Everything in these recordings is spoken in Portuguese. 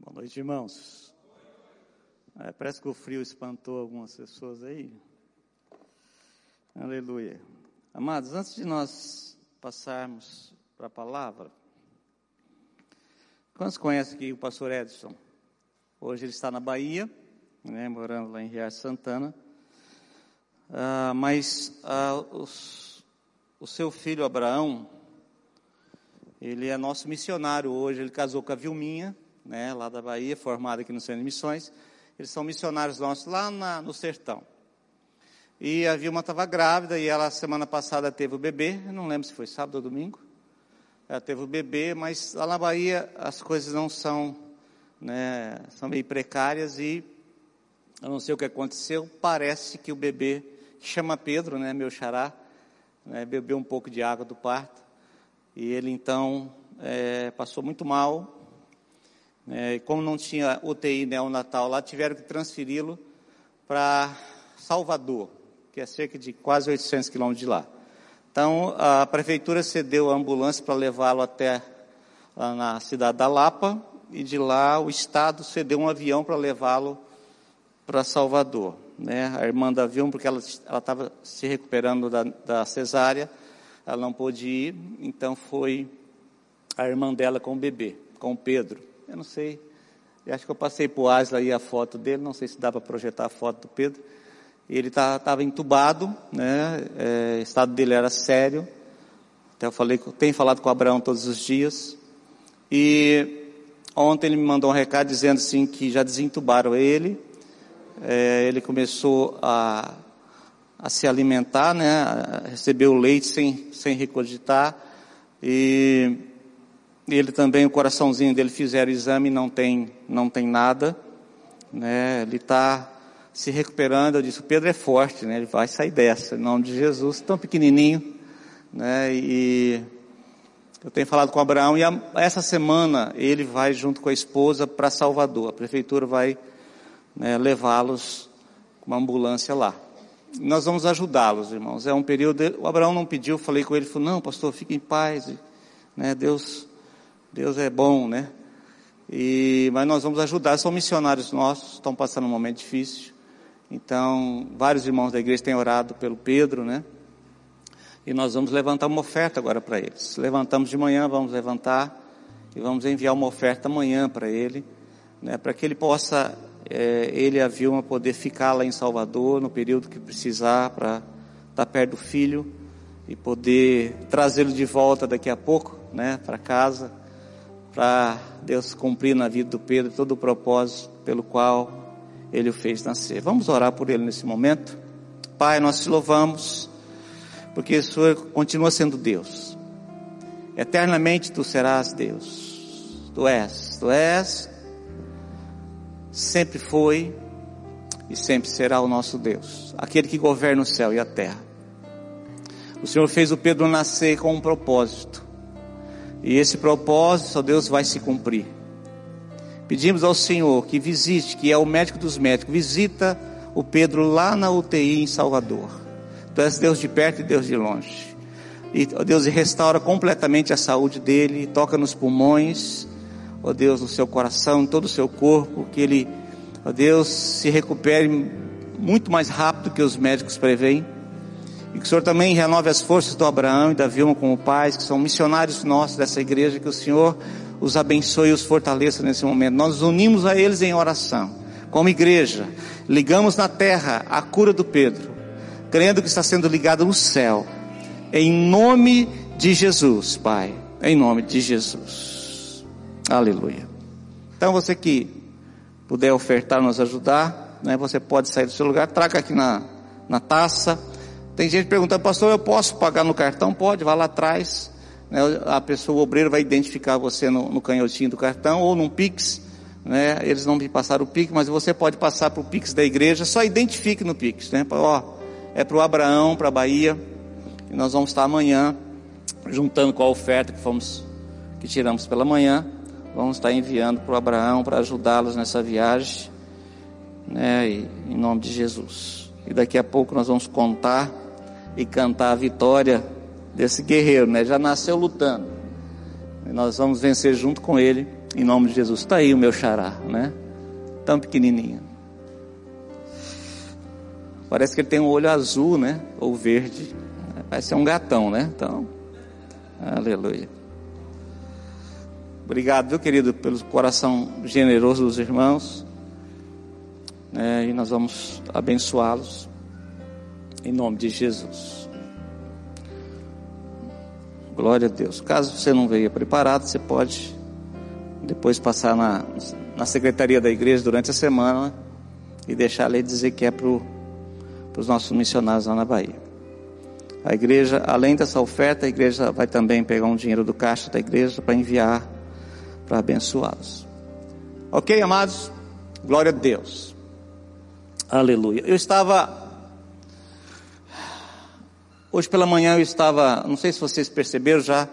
Boa noite, irmãos. Parece que o frio espantou algumas pessoas aí. Aleluia. Amados, antes de nós passarmos para a palavra, quantos conhecem aqui o pastor Edson? Hoje ele está na Bahia, né, morando lá em Riacho Santana. O seu filho Abraão, ele é nosso missionário hoje. Ele casou com a Vilminha, né, lá da Bahia, formada aqui no Centro de Missões. Eles são missionários nossos lá no sertão. E a Vilma estava grávida e ela semana passada teve o bebê. Eu não lembro se foi sábado ou domingo. Ela teve o bebê, mas lá na Bahia as coisas não são, né, são meio precárias e eu não sei o que aconteceu. Parece que o bebê, que chama Pedro, né, meu xará, né, bebeu um pouco de água do parto e ele então passou muito mal. E como não tinha UTI neonatal lá, tiveram que transferi-lo para Salvador, que é cerca de quase 800 quilômetros de lá. Então, a prefeitura cedeu a ambulância para levá-lo até na cidade da Lapa, e de lá o Estado cedeu um avião para levá-lo para Salvador. Né? A irmã da Vilma, porque ela estava se recuperando da cesárea, ela não pôde ir, então foi a irmã dela com o bebê, com o Pedro. Eu não sei, eu acho que eu passei para o Asla aí a foto dele, não sei se dá para projetar a foto do Pedro. Ele estava entubado, né? O estado dele era sério. Até eu tenho falado com o Abraão todos os dias. E ontem ele me mandou um recado dizendo assim que já desentubaram ele. Ele começou a se alimentar, né? Recebeu leite sem regurgitar. E ele também, o coraçãozinho dele, fizeram o exame e não tem nada, né? Ele está se recuperando. Eu disse, o Pedro é forte, né? Ele vai sair dessa, em nome de Jesus, tão pequenininho, né? E eu tenho falado com o Abraão, e essa semana ele vai junto com a esposa para Salvador. A prefeitura vai, né, levá-los com uma ambulância lá. Nós vamos ajudá-los, irmãos. É um período, o Abraão não pediu, eu falei com ele, falou, não, pastor, fique em paz, né? Deus é bom, né? Mas nós vamos ajudar, são missionários nossos, estão passando um momento difícil. Então, vários irmãos da igreja têm orado pelo Pedro, né? E nós vamos levantar uma oferta agora para eles. Levantamos de manhã, vamos levantar e vamos enviar uma oferta amanhã para ele, né? Para que ele possa, ele e a Vilma, poder ficar lá em Salvador no período que precisar para estar perto do filho e poder trazê-lo de volta daqui a pouco, né? Para casa, para Deus cumprir na vida do Pedro todo o propósito pelo qual Ele o fez nascer. Vamos orar por ele nesse momento. Pai, nós te louvamos, porque o Senhor continua sendo Deus. Eternamente tu serás Deus. Tu és, sempre foi e sempre será o nosso Deus, aquele que governa o céu e a terra. O Senhor fez o Pedro nascer com um propósito, e esse propósito, ó Deus, vai se cumprir. Pedimos ao Senhor que visite, que é o médico dos médicos, visita o Pedro lá na UTI em Salvador. Tu és Deus de perto e Deus de longe. E, ó Deus, restaura completamente a saúde dele, toca nos pulmões, ó Deus, no seu coração, em todo o seu corpo, que ele, ó Deus, se recupere muito mais rápido que os médicos preveem. E que o Senhor também renove as forças do Abraão e da Vilma com o Pai, que são missionários nossos dessa igreja, que o Senhor os abençoe e os fortaleça nesse momento. Nós nos unimos a eles em oração, como igreja, ligamos na terra a cura do Pedro, crendo que está sendo ligado no céu, em nome de Jesus, Pai, em nome de Jesus, aleluia. Então você que puder ofertar, nos ajudar, né, você pode sair do seu lugar, traga aqui na taça. Tem gente perguntando, pastor, eu posso pagar no cartão? Pode, vai lá atrás. A pessoa, o obreiro, vai identificar você no canhotinho do cartão ou num Pix, né? Eles não me passaram o Pix, mas você pode passar para o Pix da igreja. Só identifique no Pix, né? É para o Abraão, para a Bahia, e nós vamos estar amanhã juntando com a oferta que tiramos pela manhã. Vamos estar enviando para o Abraão para ajudá-los nessa viagem, né? E, em nome de Jesus. E daqui a pouco nós vamos contar e cantar a vitória desse guerreiro, né? Já nasceu lutando, e nós vamos vencer junto com ele, Em nome de Jesus. Está aí o meu xará, né? Tão pequenininho. Parece que ele tem um olho azul, né? Ou verde. Vai ser um gatão, né? Então, aleluia. Obrigado, viu, querido, pelo coração generoso dos irmãos. E nós vamos abençoá-los. Em nome de Jesus. Glória a Deus. Caso você não venha preparado, você pode depois passar na secretaria da igreja durante a semana e deixar ali dizer que é para os nossos missionários lá na Bahia. A igreja, além dessa oferta, a igreja vai também pegar um dinheiro do caixa da igreja para enviar para abençoá-los. Ok, amados? Glória a Deus. Aleluia. Hoje pela manhã não sei se vocês perceberam já,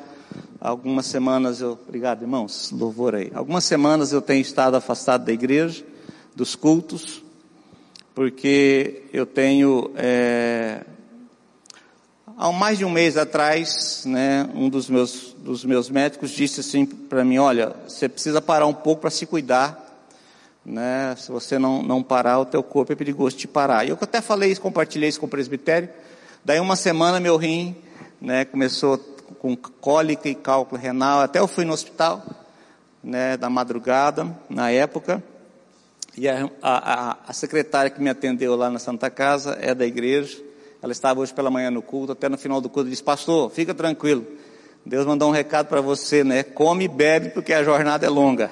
obrigado, irmãos, louvor aí. Algumas semanas eu tenho estado afastado da igreja, dos cultos, porque eu tenho, há mais de um mês atrás, um dos meus médicos disse assim para mim: olha, você precisa parar um pouco para se cuidar. Se você não parar, o teu corpo é perigoso te parar. E eu até falei isso, compartilhei isso com o presbitério. Daí uma semana meu rim, começou com cólica e cálculo renal. Até eu fui no hospital, da madrugada, na época. E a secretária que me atendeu lá na Santa Casa é da igreja. Ela estava hoje pela manhã no culto. Até no final do culto disse: pastor, fica tranquilo, Deus mandou um recado para você, come e bebe, porque a jornada é longa.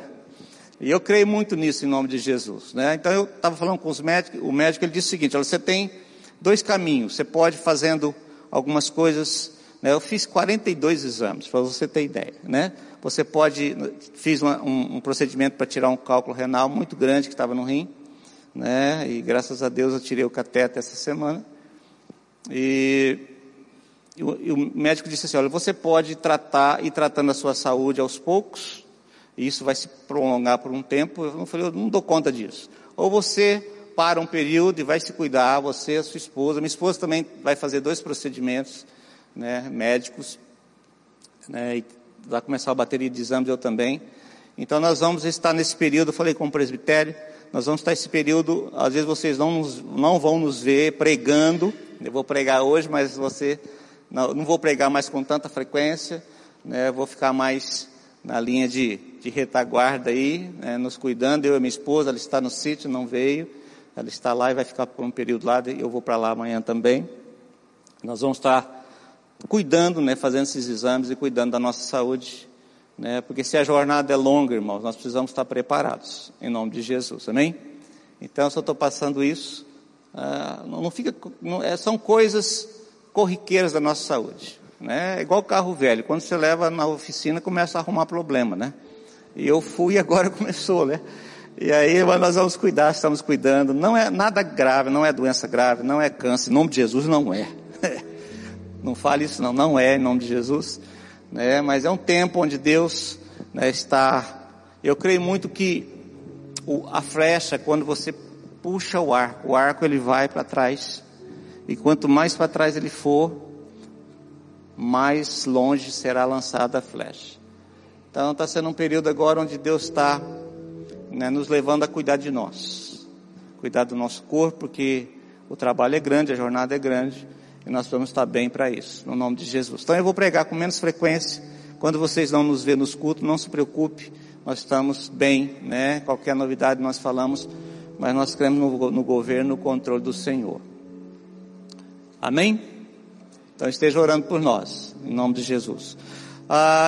E eu creio muito nisso em nome de Jesus, Então eu estava falando com os médicos, o médico ele disse o seguinte: olha, você tem dois caminhos, você pode ir fazendo algumas coisas, Eu fiz 42 exames, para você ter ideia, Você pode, fiz um procedimento para tirar um cálculo renal muito grande que estava no rim, E graças a Deus eu tirei o cateter essa semana. E o médico disse assim: olha, você pode ir tratando a sua saúde aos poucos. E isso vai se prolongar por um tempo. Eu falei: eu não dou conta disso. Ou você para um período e vai se cuidar, você, a sua esposa. Minha esposa também vai fazer dois procedimentos, médicos, e vai começar a bateria de exames, eu também. Então nós vamos estar nesse período. Eu falei com o presbitério, nós vamos estar nesse período. Às vezes vocês não vão nos ver pregando. Eu vou pregar hoje, mas não vou pregar mais com tanta frequência, Vou ficar mais na linha de retaguarda aí, nos cuidando. Eu e minha esposa, ela está no sítio, não veio, ela está lá e vai ficar por um período lá, eu vou para lá amanhã também. Nós vamos estar cuidando, fazendo esses exames e cuidando da nossa saúde, porque se a jornada é longa, irmãos, nós precisamos estar preparados, em nome de Jesus, amém? Então, se eu estou passando isso, são coisas corriqueiras da nossa saúde. É igual carro velho, quando você leva na oficina começa a arrumar problema, E eu fui e agora começou, E aí nós vamos cuidar, estamos cuidando. Não é nada grave, não é doença grave, não é câncer, em nome de Jesus não é. Não fale isso não é, em nome de Jesus, Mas é um tempo onde Deus está. Eu creio muito que a flecha, quando você puxa o arco ele vai para trás, e quanto mais para trás ele for, mais longe será lançada a flecha. Então está sendo um período agora onde Deus está nos levando a cuidar de nós, cuidar do nosso corpo, porque o trabalho é grande, a jornada é grande, e nós vamos estar bem para isso, no nome de Jesus. Então eu vou pregar com menos frequência. Quando vocês não nos vê nos cultos, não se preocupe, nós estamos bem, Qualquer novidade nós falamos, mas nós cremos no governo, no controle do Senhor. Amém? Então esteja orando por nós, em nome de Jesus.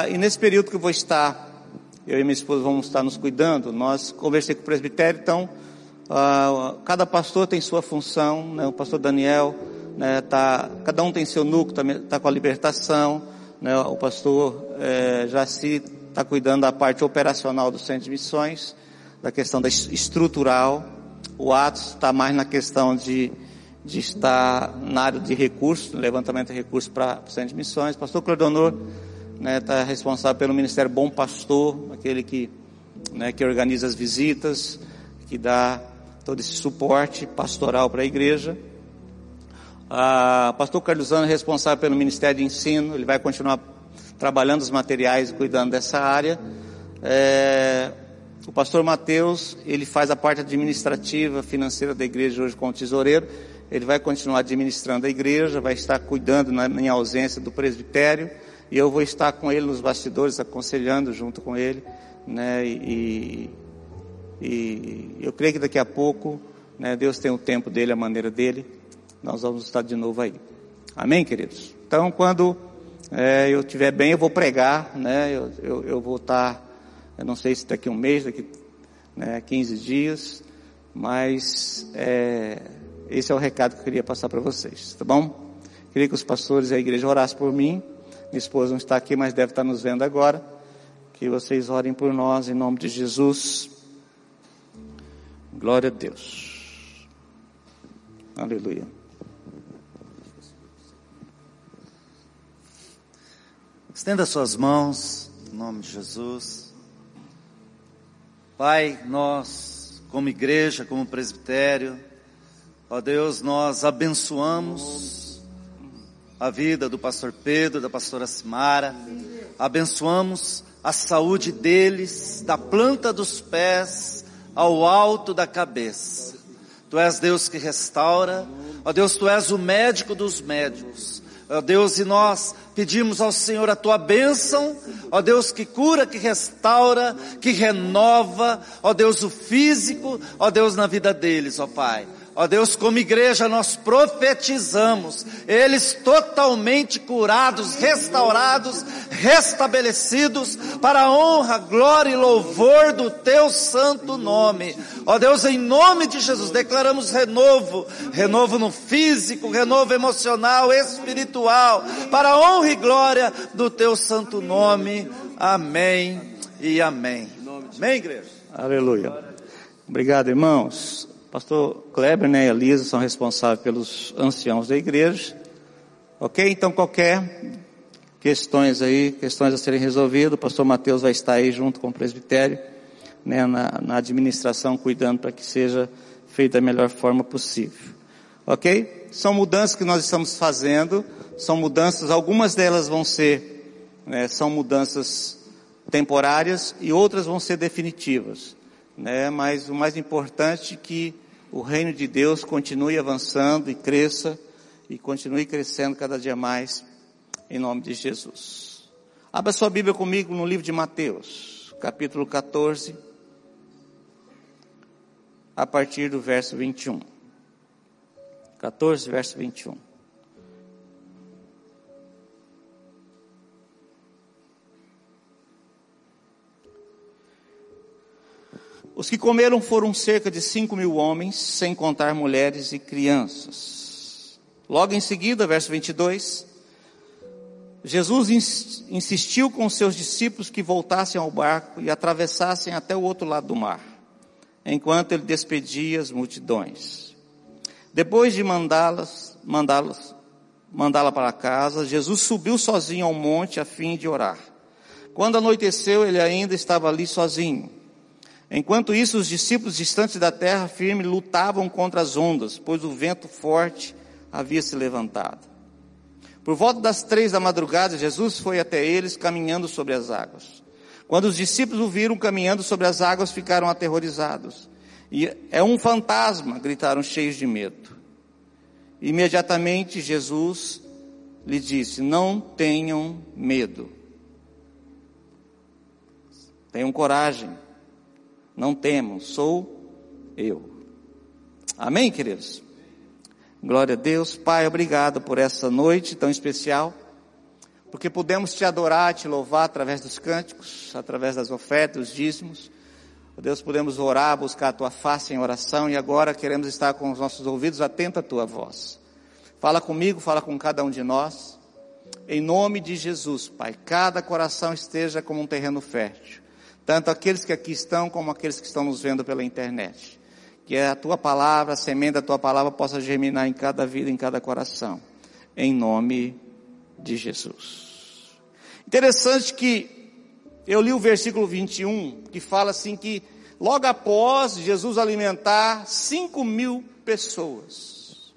E nesse período que eu vou estar, eu e minha esposa vamos estar nos cuidando. Nós conversei com o presbitério, então cada pastor tem sua função, O pastor Daniel, cada um tem seu núcleo, está com a libertação, O pastor Jaci está cuidando da parte operacional do Centro de Missões, da questão da estrutural. O Atos está mais na questão de estar na área de recursos, levantamento de recursos para o Centro de Missões. Pastor Clodonor está responsável pelo Ministério Bom Pastor, aquele que organiza as visitas, que dá todo esse suporte pastoral para a igreja. Pastor Carlosano é responsável pelo Ministério de Ensino, ele vai continuar trabalhando os materiais e cuidando dessa área. O pastor Matheus, ele faz a parte administrativa, financeira da igreja hoje com o tesoureiro. Ele vai continuar administrando a igreja, vai estar cuidando na minha ausência do presbitério, e eu vou estar com ele nos bastidores, aconselhando junto com ele, né? E eu creio que daqui a pouco, né, Deus tem o tempo dele, a maneira dele. Nós vamos estar de novo aí. Amém, queridos? Então, quando eu estiver bem, eu vou pregar, né? Eu vou estar, eu não sei se daqui a um mês, daqui, né, 15 dias, mas esse é o recado que eu queria passar para vocês, tá bom? Queria que os pastores e a igreja orassem por mim. Minha esposa não está aqui, mas deve estar nos vendo agora. Que vocês orem por nós, em nome de Jesus. Glória a Deus. Aleluia. Estenda suas mãos, em nome de Jesus. Pai, nós, como igreja, como presbitério, ó Deus, nós abençoamos a vida do pastor Pedro, da pastora Simara, abençoamos a saúde deles, da planta dos pés ao alto da cabeça. Tu és Deus que restaura, ó Deus, Tu és o médico dos médicos. Ó Deus, e nós pedimos ao Senhor a Tua bênção, ó Deus, que cura, que restaura, que renova, ó Deus, o físico, ó Deus, na vida deles, ó Pai. Ó Deus, como igreja nós profetizamos, eles totalmente curados, restaurados, restabelecidos, para a honra, glória e louvor do Teu santo nome. Ó Deus, em nome de Jesus, declaramos renovo, renovo no físico, renovo emocional, espiritual, para a honra e glória do Teu santo nome. Amém e amém. Amém, igreja? Aleluia. Obrigado, irmãos. Pastor Kleber, né, e Elisa são responsáveis pelos anciãos da igreja, ok? Então qualquer questões a serem resolvidas, o pastor Matheus vai estar aí junto com o presbitério, né, na administração, cuidando para que seja feito da melhor forma possível, ok? São mudanças que nós estamos fazendo, são mudanças, algumas delas vão ser, né, são mudanças temporárias e outras vão ser definitivas, né, mas o mais importante é que o reino de Deus continue avançando e cresça, e continue crescendo cada dia mais, em nome de Jesus. Abra sua Bíblia comigo no livro de Mateus, capítulo 14, a partir do verso 21. 14, verso 21. Os que comeram foram cerca de 5.000 homens, sem contar mulheres e crianças. Logo em seguida, verso 22, Jesus insistiu com seus discípulos que voltassem ao barco e atravessassem até o outro lado do mar, enquanto ele despedia as multidões. Depois de mandá-la para casa, Jesus subiu sozinho ao monte a fim de orar. Quando anoiteceu, ele ainda estava ali sozinho. Enquanto isso, os discípulos distantes da terra firme lutavam contra as ondas, pois o vento forte havia se levantado. Por volta das 3 da madrugada, Jesus foi até eles caminhando sobre as águas. Quando os discípulos o viram caminhando sobre as águas, ficaram aterrorizados. E é um fantasma, gritaram cheios de medo. Imediatamente Jesus lhe disse: não tenham medo. Tenham coragem. Não temam, sou eu. Amém, queridos? Glória a Deus. Pai, obrigado por essa noite tão especial, porque pudemos Te adorar, Te louvar através dos cânticos, através das ofertas, dos dízimos. Ó Deus, pudemos orar, buscar a Tua face em oração, e agora queremos estar com os nossos ouvidos atentos à Tua voz. Fala comigo, fala com cada um de nós. Em nome de Jesus, Pai, cada coração esteja como um terreno fértil. Tanto aqueles que aqui estão, como aqueles que estão nos vendo pela internet. Que a Tua palavra, a semente da Tua palavra possa germinar em cada vida, em cada coração. Em nome de Jesus. Interessante que eu li o versículo 21, que fala assim que logo após Jesus alimentar 5.000 pessoas.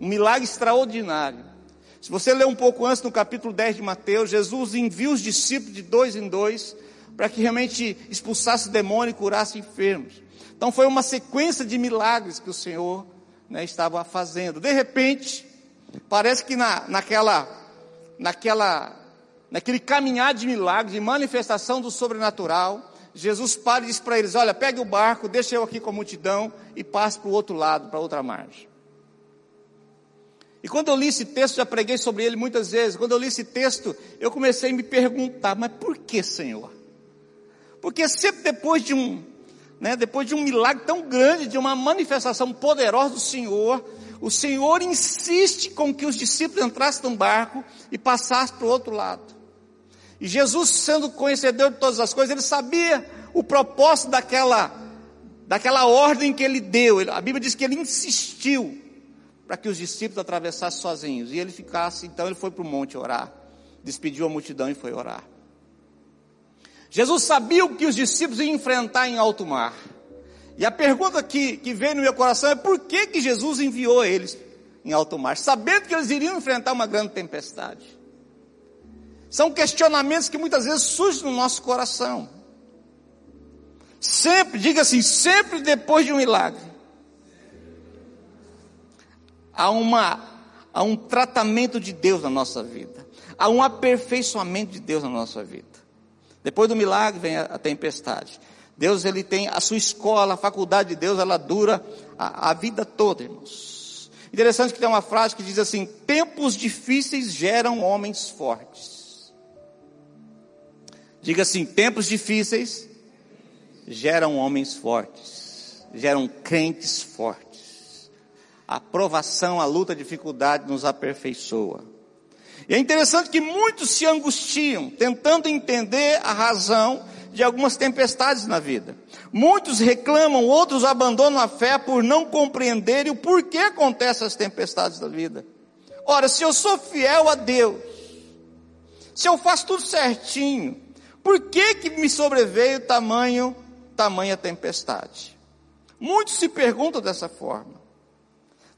Um milagre extraordinário. Se você ler um pouco antes, no capítulo 10 de Mateus, Jesus envia os discípulos de dois em dois, para que realmente expulsasse demônio e curasse enfermos. Então foi uma sequência de milagres que o Senhor, né, estava fazendo. De repente, parece que naquele caminhar de milagres, de manifestação do sobrenatural, Jesus para e diz para eles: olha, pegue o barco, deixa eu aqui com a multidão e passe para o outro lado, para outra margem. E quando eu li esse texto, já preguei sobre ele muitas vezes, quando eu li esse texto, eu comecei a me perguntar: mas por que, Senhor? Porque sempre depois de um milagre tão grande, de uma manifestação poderosa do Senhor, o Senhor insiste com que os discípulos entrassem no barco e passassem para o outro lado. E Jesus, sendo conhecedor de todas as coisas, ele sabia o propósito daquela ordem que ele deu. A Bíblia diz que ele insistiu para que os discípulos atravessassem sozinhos. E ele ficasse, então ele foi para o monte orar, despediu a multidão e foi orar. Jesus sabia o que os discípulos iam enfrentar em alto mar. E a pergunta que veio no meu coração é: por que Jesus enviou eles em alto mar, sabendo que eles iriam enfrentar uma grande tempestade? São questionamentos que muitas vezes surgem no nosso coração. Sempre, diga assim, sempre depois de um milagre, há um tratamento de Deus na nossa vida, há um aperfeiçoamento de Deus na nossa vida. Depois do milagre vem a tempestade. Deus, ele tem a sua escola, a faculdade de Deus, ela dura a vida toda, irmãos. Interessante que tem uma frase que diz assim: tempos difíceis geram homens fortes. Diga assim: tempos difíceis geram homens fortes, geram crentes fortes. A provação, a luta, a dificuldade nos aperfeiçoa. E é interessante que muitos se angustiam, tentando entender a razão de algumas tempestades na vida. Muitos reclamam, outros abandonam a fé por não compreenderem o porquê acontecem as tempestades da vida. Ora, se eu sou fiel a Deus, se eu faço tudo certinho, por que me sobreveio tamanha tempestade? Muitos se perguntam dessa forma.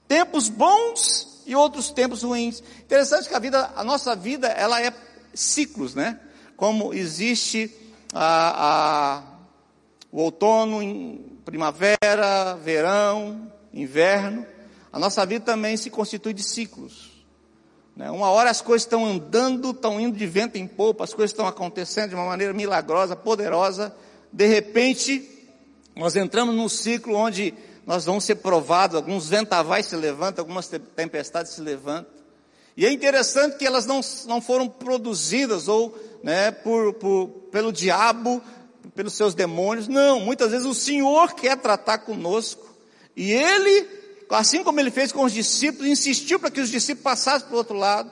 Tempos bons e outros tempos ruins. Interessante que a nossa vida, ela é ciclos, né? Como existe o outono, primavera, verão, inverno, a nossa vida também se constitui de ciclos, né? Uma hora as coisas estão andando, estão indo de vento em popa, as coisas estão acontecendo de uma maneira milagrosa, poderosa. De repente, nós entramos num ciclo onde nós vamos ser provados, alguns ventavais se levantam, algumas tempestades se levantam. E é interessante que elas não foram produzidas ou, né, pelo diabo, pelos seus demônios. Não, muitas vezes o Senhor quer tratar conosco, e Ele, assim como Ele fez com os discípulos, insistiu para que os discípulos passassem para o outro lado,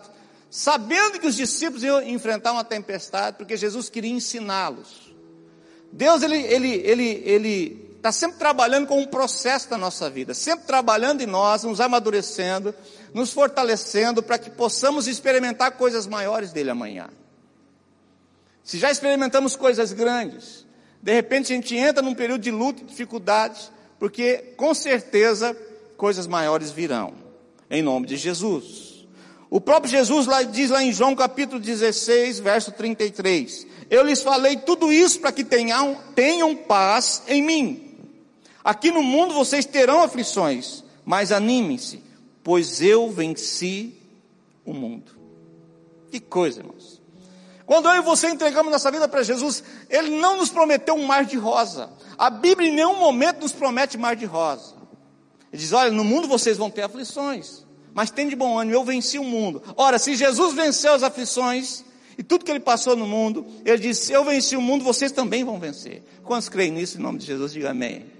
sabendo que os discípulos iam enfrentar uma tempestade, porque Jesus queria ensiná-los. Deus, Ele está sempre trabalhando com um processo da nossa vida, sempre trabalhando em nós, nos amadurecendo, nos fortalecendo, para que possamos experimentar coisas maiores dEle amanhã. Se já experimentamos coisas grandes, de repente a gente entra num período de luta e dificuldades, porque com certeza coisas maiores virão, em nome de Jesus. O próprio Jesus diz lá em João capítulo 16, verso 33, eu lhes falei tudo isso para que tenham paz em mim. Aqui no mundo vocês terão aflições, mas animem-se, pois eu venci o mundo. Que coisa, irmãos. Quando eu e você entregamos nossa vida para Jesus, Ele não nos prometeu um mar de rosa. A Bíblia em nenhum momento nos promete mar de rosa. Ele diz: olha, no mundo vocês vão ter aflições, mas tem de bom ânimo, eu venci o mundo. Ora, se Jesus venceu as aflições e tudo que Ele passou no mundo, Ele disse: eu venci o mundo, vocês também vão vencer. Quantos creem nisso, em nome de Jesus, diga amém.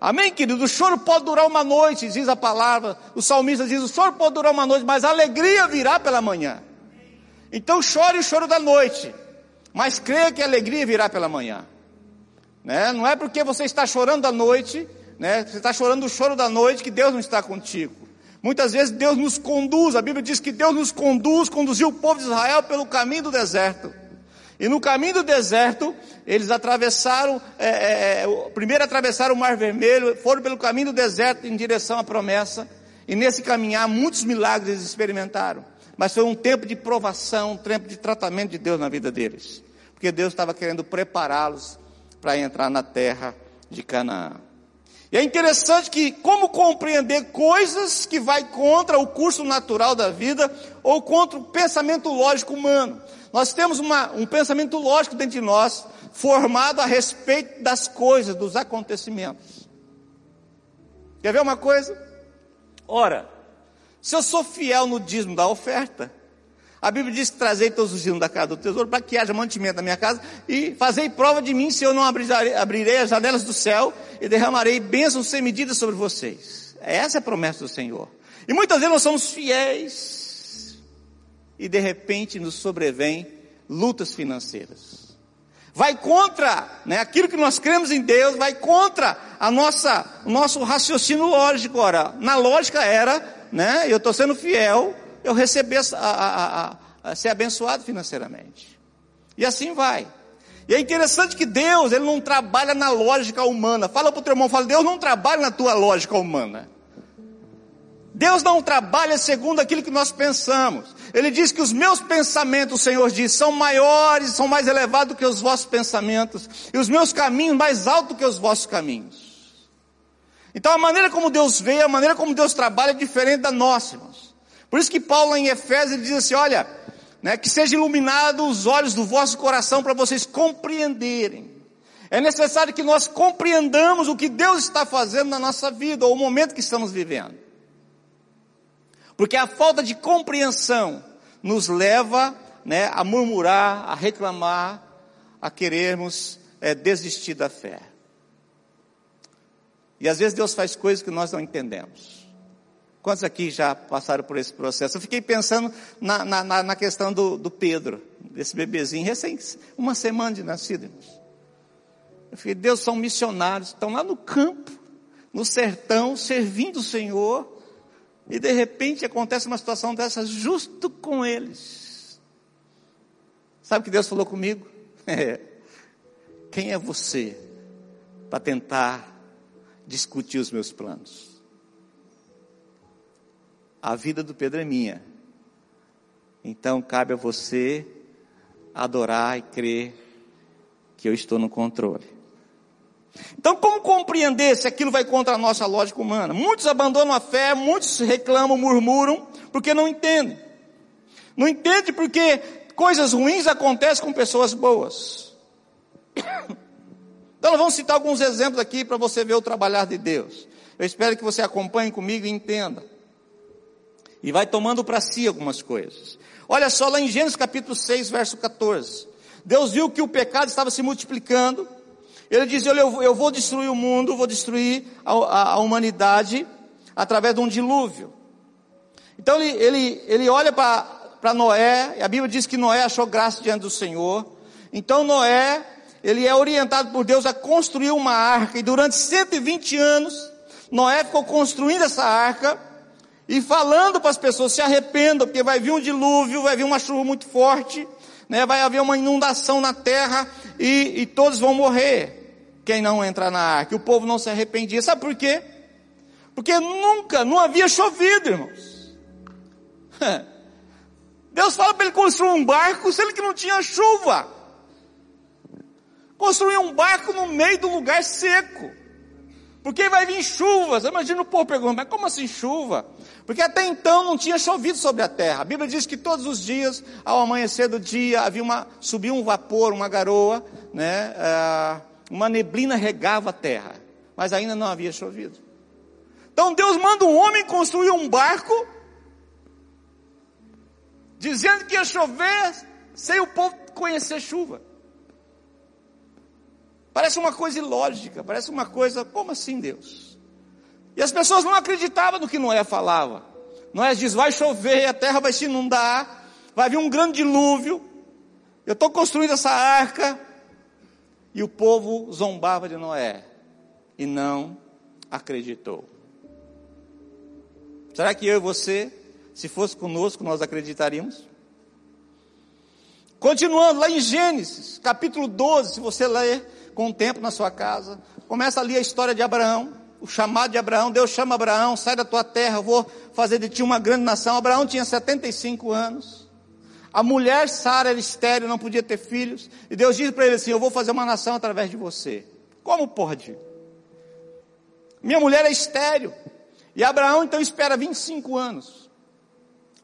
Amém, querido? O choro pode durar uma noite, diz a palavra. O salmista diz: o choro pode durar uma noite, mas a alegria virá pela manhã. Então chore o choro da noite, mas creia que a alegria virá pela manhã, né? Não é porque você está chorando à noite, né, você está chorando o choro da noite, que Deus não está contigo. Muitas vezes Deus nos conduz, a Bíblia diz que Deus nos conduziu o povo de Israel pelo caminho do deserto. E no caminho do deserto, eles atravessaram, primeiro atravessaram o Mar Vermelho, foram pelo caminho do deserto em direção à promessa. E nesse caminhar, muitos milagres eles experimentaram. Mas foi um tempo de provação, um tempo de tratamento de Deus na vida deles. Porque Deus estava querendo prepará-los para entrar na terra de Canaã. E é interessante que como compreender coisas que vai contra o curso natural da vida ou contra o pensamento lógico humano. Nós temos um pensamento lógico dentro de nós, formado a respeito das coisas, dos acontecimentos. Quer ver uma coisa? Ora, se eu sou fiel no dízimo da oferta, a Bíblia diz que trazei todos os dízimos da casa do tesouro, para que haja mantimento na minha casa, e fazei prova de mim, se eu não abrirei as janelas do céu, e derramarei bênçãos sem medida sobre vocês. Essa é a promessa do Senhor. E muitas vezes nós somos fiéis, e de repente nos sobrevêm lutas financeiras. Vai contra, aquilo que nós cremos em Deus, vai contra o nosso raciocínio lógico. Ora, na lógica era, eu estou sendo fiel, eu receber a ser abençoado financeiramente, e assim vai. E é interessante que Deus, Ele não trabalha na lógica humana. Fala para o teu irmão, fala: Deus não trabalha na tua lógica humana. Deus não trabalha segundo aquilo que nós pensamos. Ele diz que os meus pensamentos, o Senhor diz, são maiores, são mais elevados que os vossos pensamentos, e os meus caminhos mais altos que os vossos caminhos. Então a maneira como Deus vê, a maneira como Deus trabalha é diferente da nossa, irmãos. Por isso que Paulo em Efésios ele diz assim, olha, que seja iluminado os olhos do vosso coração para vocês compreenderem. É necessário que nós compreendamos o que Deus está fazendo na nossa vida, ou o momento que estamos vivendo. Porque a falta de compreensão nos leva a murmurar, a reclamar, a querermos desistir da fé. E às vezes Deus faz coisas que nós não entendemos. Quantos aqui já passaram por esse processo? Eu fiquei pensando na questão do Pedro, desse bebezinho, recém, uma semana de nascido, irmãos. Eu falei, Deus, são missionários, estão lá no campo, no sertão, servindo o Senhor, e de repente acontece uma situação dessa justo com eles. Sabe o que Deus falou comigo? Quem é você para tentar discutir os meus planos? A vida do Pedro é minha, então cabe a você adorar e crer que eu estou no controle. Então como compreender se aquilo vai contra a nossa lógica humana? Muitos abandonam a fé, muitos reclamam, murmuram, porque não entendem. Não entendem porque coisas ruins acontecem com pessoas boas. Então nós vamos citar alguns exemplos aqui para você ver o trabalhar de Deus. Eu espero que você acompanhe comigo e entenda. E vai tomando para si algumas coisas. Olha só, lá em Gênesis capítulo 6, verso 14. Deus viu que o pecado estava se multiplicando. Ele diz, olha, eu vou destruir o mundo, vou destruir a humanidade através de um dilúvio. Então ele olha para Noé, e a Bíblia diz que Noé achou graça diante do Senhor. Então Noé, ele é orientado por Deus a construir uma arca. E durante 120 anos, Noé ficou construindo essa arca. E falando para as pessoas, se arrependam, porque vai vir um dilúvio, vai vir uma chuva muito forte, vai haver uma inundação na terra, e todos vão morrer, quem não entrar na arca. O povo não se arrependia, sabe por quê? Porque não havia chovido, irmãos. Deus fala para ele construir um barco, sendo que não tinha chuva. Construir um barco no meio do lugar seco, porque vai vir chuvas. Imagina o povo perguntando, mas como assim chuva? Porque até então não tinha chovido sobre a terra. A Bíblia diz que todos os dias, ao amanhecer do dia, subia um vapor, uma garoa, uma neblina regava a terra, mas ainda não havia chovido. Então Deus manda um homem construir um barco, dizendo que ia chover, sem o povo conhecer chuva. Parece uma coisa ilógica, parece uma coisa, como assim Deus? E as pessoas não acreditavam no que Noé falava. Noé diz, vai chover, a terra vai se inundar, vai vir um grande dilúvio, eu estou construindo essa arca, e o povo zombava de Noé, e não acreditou. Será que eu e você, se fosse conosco, nós acreditaríamos? Continuando, lá em Gênesis, capítulo 12, se você ler com o tempo na sua casa, começa ali a história de Abraão. o chamado de Abraão, Deus chama Abraão, sai da tua terra, eu vou fazer de ti uma grande nação. Abraão tinha 75 anos, a mulher Sara era estéril, não podia ter filhos, e Deus diz para ele assim: eu vou fazer uma nação através de você. Como pode? Minha mulher é estéril. E Abraão então espera 25 anos,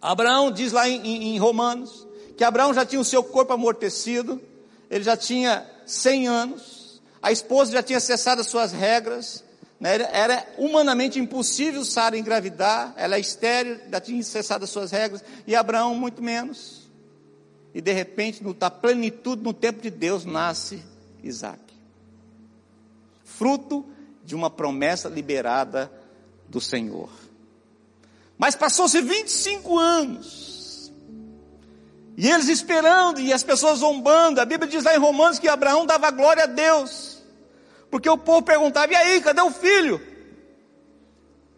Abraão diz lá em Romanos, que Abraão já tinha o seu corpo amortecido, ele já tinha 100 anos, a esposa já tinha cessado as suas regras, né? Era humanamente impossível Sara engravidar, ela é estéril, já tinha cessado as suas regras, e Abraão muito menos, e de repente, na plenitude, no tempo de Deus, nasce Isaac, fruto de uma promessa liberada do Senhor. Mas passou-se 25 anos, e eles esperando, e as pessoas zombando. A Bíblia diz lá em Romanos que Abraão dava glória a Deus, porque o povo perguntava: e aí, cadê o filho?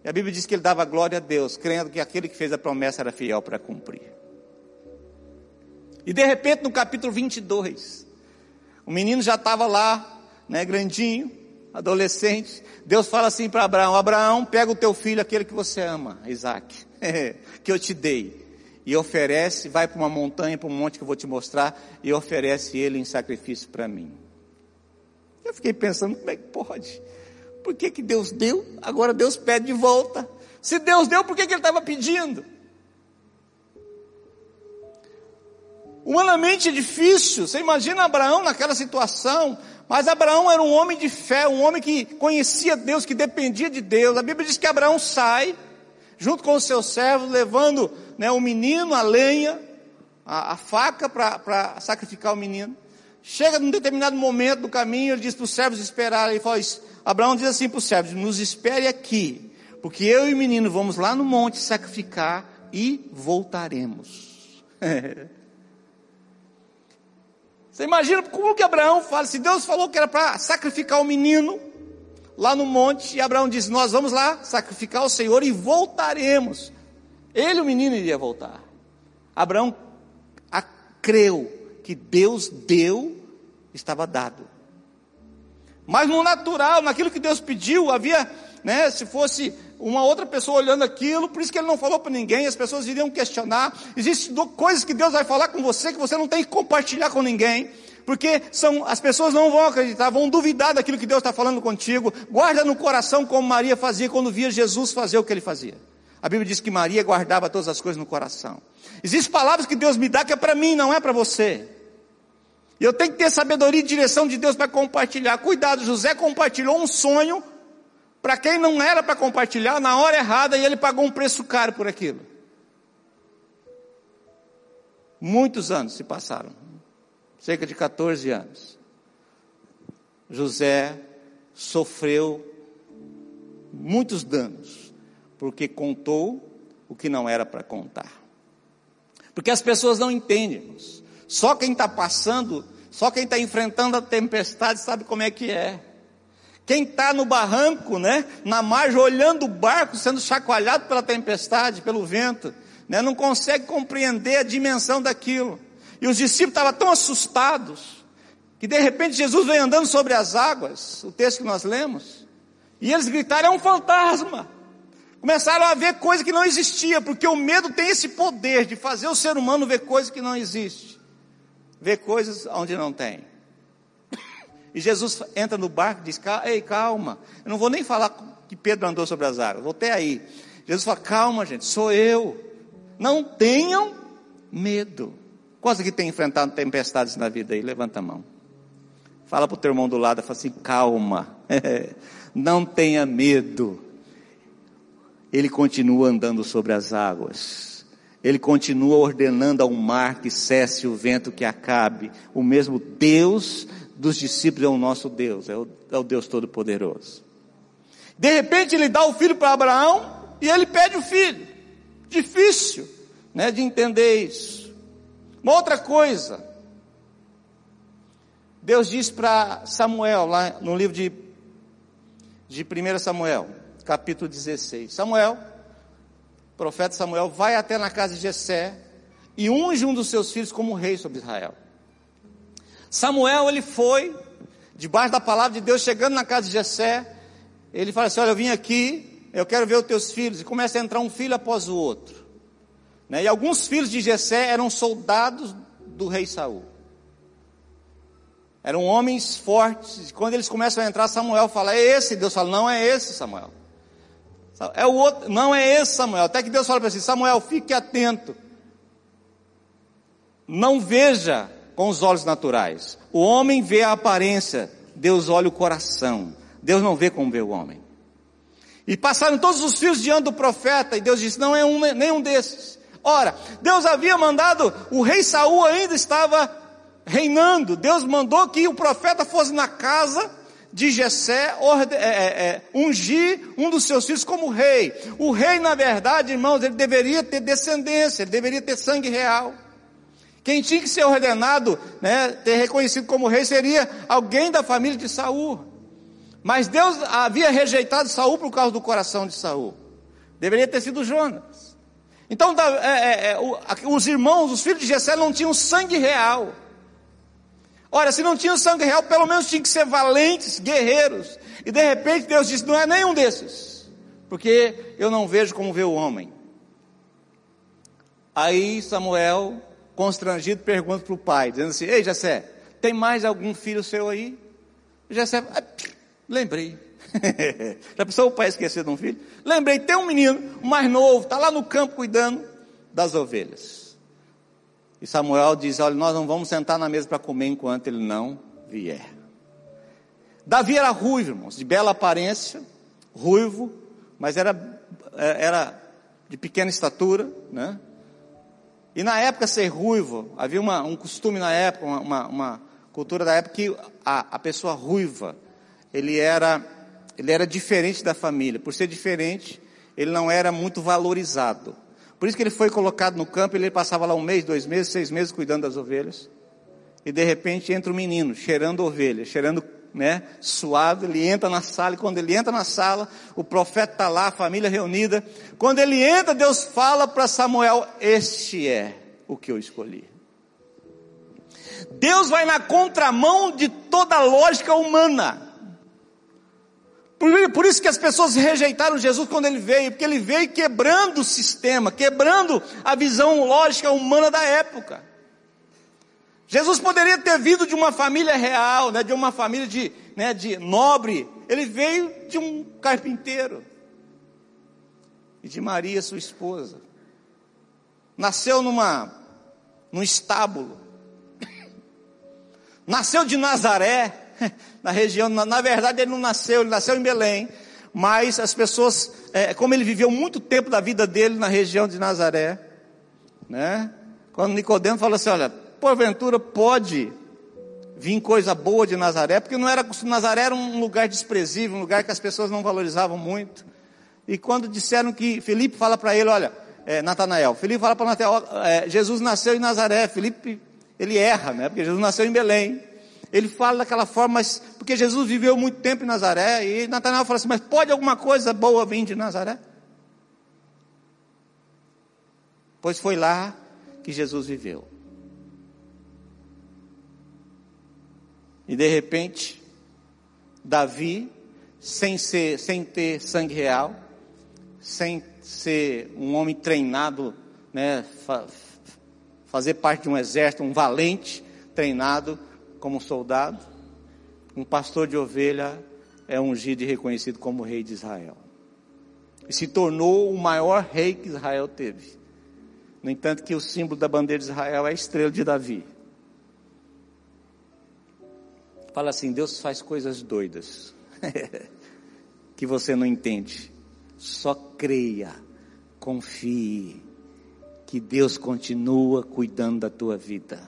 E a Bíblia diz que ele dava glória a Deus, crendo que aquele que fez a promessa era fiel para cumprir. E de repente, no capítulo 22, o menino já estava lá, né, grandinho, adolescente. Deus fala assim para Abraão: Abraão, pega o teu filho, aquele que você ama, Isaac, que eu te dei, e oferece, vai para uma montanha, para um monte que eu vou te mostrar, e oferece ele em sacrifício para mim. Eu fiquei pensando, como é que pode? Por que Deus deu? Agora Deus pede de volta. Se Deus deu, por que ele estava pedindo? Humanamente é difícil, você imagina Abraão naquela situação, mas Abraão era um homem de fé, um homem que conhecia Deus, que dependia de Deus. A Bíblia diz que Abraão sai, junto com os seus servos, levando, né, o menino, a lenha, a faca para sacrificar o menino. Chega num determinado momento do caminho, ele diz para os servos esperarem, Abraão diz assim para os servos: nos espere aqui, porque eu e o menino vamos lá no monte sacrificar e voltaremos. Você imagina como que Abraão fala, se Deus falou que era para sacrificar o menino lá no monte, e Abraão diz: nós vamos lá sacrificar o Senhor e voltaremos. Ele, o menino, iria voltar. Abraão creu que Deus deu, estava dado. Mas no natural, naquilo que Deus pediu, havia, né, se fosse uma outra pessoa olhando aquilo, por isso que ele não falou para ninguém, as pessoas iriam questionar. Existem coisas que Deus vai falar com você, que você não tem que compartilhar com ninguém, porque as pessoas não vão acreditar, vão duvidar daquilo que Deus está falando contigo. Guarda no coração, como Maria fazia quando via Jesus fazer o que ele fazia. A Bíblia diz que Maria guardava todas as coisas no coração. Existem palavras que Deus me dá que é para mim, não é para você, e eu tenho que ter sabedoria e direção de Deus para compartilhar. Cuidado, José compartilhou um sonho para quem não era para compartilhar, na hora errada, e ele pagou um preço caro por aquilo. Muitos anos se passaram, cerca de 14 anos, José sofreu muitos danos, porque contou o que não era para contar, porque as pessoas não entendem, irmãos. Só quem está passando, só quem está enfrentando a tempestade sabe como é que é. Quem está no barranco, né, na margem, olhando o barco sendo chacoalhado pela tempestade, pelo vento, né, não consegue compreender a dimensão daquilo. E os discípulos estavam tão assustados, que de repente Jesus vem andando sobre as águas, o texto que nós lemos, e eles gritaram: é um fantasma. Começaram a ver coisa que não existia, porque o medo tem esse poder de fazer o ser humano ver coisa que não existe, ver coisas onde não tem. E Jesus entra no barco e diz: ei, calma, eu não vou nem falar que Pedro andou sobre as águas, voltei aí. Jesus fala: calma, gente, sou eu, não tenham medo. Quantos que tem enfrentado tempestades na vida aí? Levanta a mão, fala para o teu irmão do lado, fala assim: calma, não tenha medo. Ele continua andando sobre as águas, ele continua ordenando ao mar que cesse, o vento que acabe. O mesmo Deus dos discípulos é o nosso Deus, é o Deus Todo-Poderoso. De repente ele dá o filho para Abraão, e ele pede o filho. Difícil, né, de entender isso. Uma outra coisa, Deus diz para Samuel, lá no livro de 1 Samuel, capítulo 16, o profeta Samuel vai até na casa de Jessé e unge um dos seus filhos como rei sobre Israel. Samuel, ele foi, debaixo da palavra de Deus, chegando na casa de Jessé, ele fala assim, olha, eu vim aqui, eu quero ver os teus filhos, e começa a entrar um filho após o outro, né? E alguns filhos de Jessé eram soldados do rei Saul, eram homens fortes, e quando eles começam a entrar, Samuel fala, é esse, e Deus fala, não é esse Samuel, é o outro, não é esse Samuel, até que Deus fala para ele assim, Samuel, fique atento, não veja com os olhos naturais, o homem vê a aparência, Deus olha o coração, Deus não vê como vê o homem. E passaram todos os filhos diante do profeta, e Deus disse, não é nenhum desses. Ora, Deus havia mandado, o rei Saul ainda estava reinando, Deus mandou que o profeta fosse na casa de Jessé, ungir um dos seus filhos como rei. O rei, na verdade, irmãos, ele deveria ter descendência, ele deveria ter sangue real. Quem tinha que ser ordenado, né, ter reconhecido como rei, seria alguém da família de Saul, mas Deus havia rejeitado Saul por causa do coração de Saul, deveria ter sido Jonas. Então os irmãos, os filhos de Jessé não tinham sangue real. Ora, se não tinham sangue real, pelo menos tinham que ser valentes, guerreiros, e de repente Deus disse, não é nenhum desses, porque eu não vejo como vê o homem. Aí Samuel, constrangido, pergunta para o pai, dizendo assim, ei Jessé, tem mais algum filho seu aí? Jessé, lembrei, já pensou o pai esquecer de um filho? Lembrei, tem um menino, o mais novo, está lá no campo cuidando das ovelhas. E Samuel diz, olha, nós não vamos sentar na mesa para comer enquanto ele não vier. Davi era ruivo, irmãos, de bela aparência, ruivo, mas era de pequena estatura, né? E na época ser ruivo, havia um costume na época, uma cultura da época, que a pessoa ruiva, ele era diferente da família. Por ser diferente, ele não era muito valorizado. Por isso que ele foi colocado no campo, ele passava lá um mês, 2 meses, 6 meses cuidando das ovelhas. E de repente entra um menino, cheirando ovelha, cheirando, né, suado. Ele entra na sala, e quando ele entra na sala, o profeta está lá, a família reunida. Quando ele entra, Deus fala para Samuel, este é o que eu escolhi. Deus vai na contramão de toda a lógica humana. Por isso que as pessoas rejeitaram Jesus quando ele veio, porque ele veio quebrando o sistema, quebrando a visão lógica humana da época. Jesus poderia ter vindo de uma família real, né, de uma família de nobre. Ele veio de um carpinteiro e de Maria, sua esposa. Nasceu num estábulo. Nasceu de Nazaré, na região. Na verdade ele não nasceu, ele nasceu em Belém, mas as pessoas, como ele viveu muito tempo da vida dele na região de Nazaré, né, quando Nicodemo falou assim, olha, porventura pode vir coisa boa de Nazaré, porque Nazaré era um lugar desprezível, um lugar que as pessoas não valorizavam muito. E quando disseram que Felipe fala para ele, olha, Natanael, Felipe fala para Natanael, Jesus nasceu em Nazaré. Felipe, ele erra, né, porque Jesus nasceu em Belém, ele fala daquela forma, mas porque Jesus viveu muito tempo em Nazaré, e Natanael fala assim, mas pode alguma coisa boa vir de Nazaré? Pois foi lá que Jesus viveu. E de repente, Davi, sem ter sangue real, sem ser um homem treinado, né, fazer parte de um exército, um valente treinado como soldado, um pastor de ovelha é ungido e reconhecido como rei de Israel. E se tornou o maior rei que Israel teve. No entanto que o símbolo da bandeira de Israel é a estrela de Davi. Fala assim, Deus faz coisas doidas, que você não entende, só creia, confie, que Deus continua cuidando da tua vida.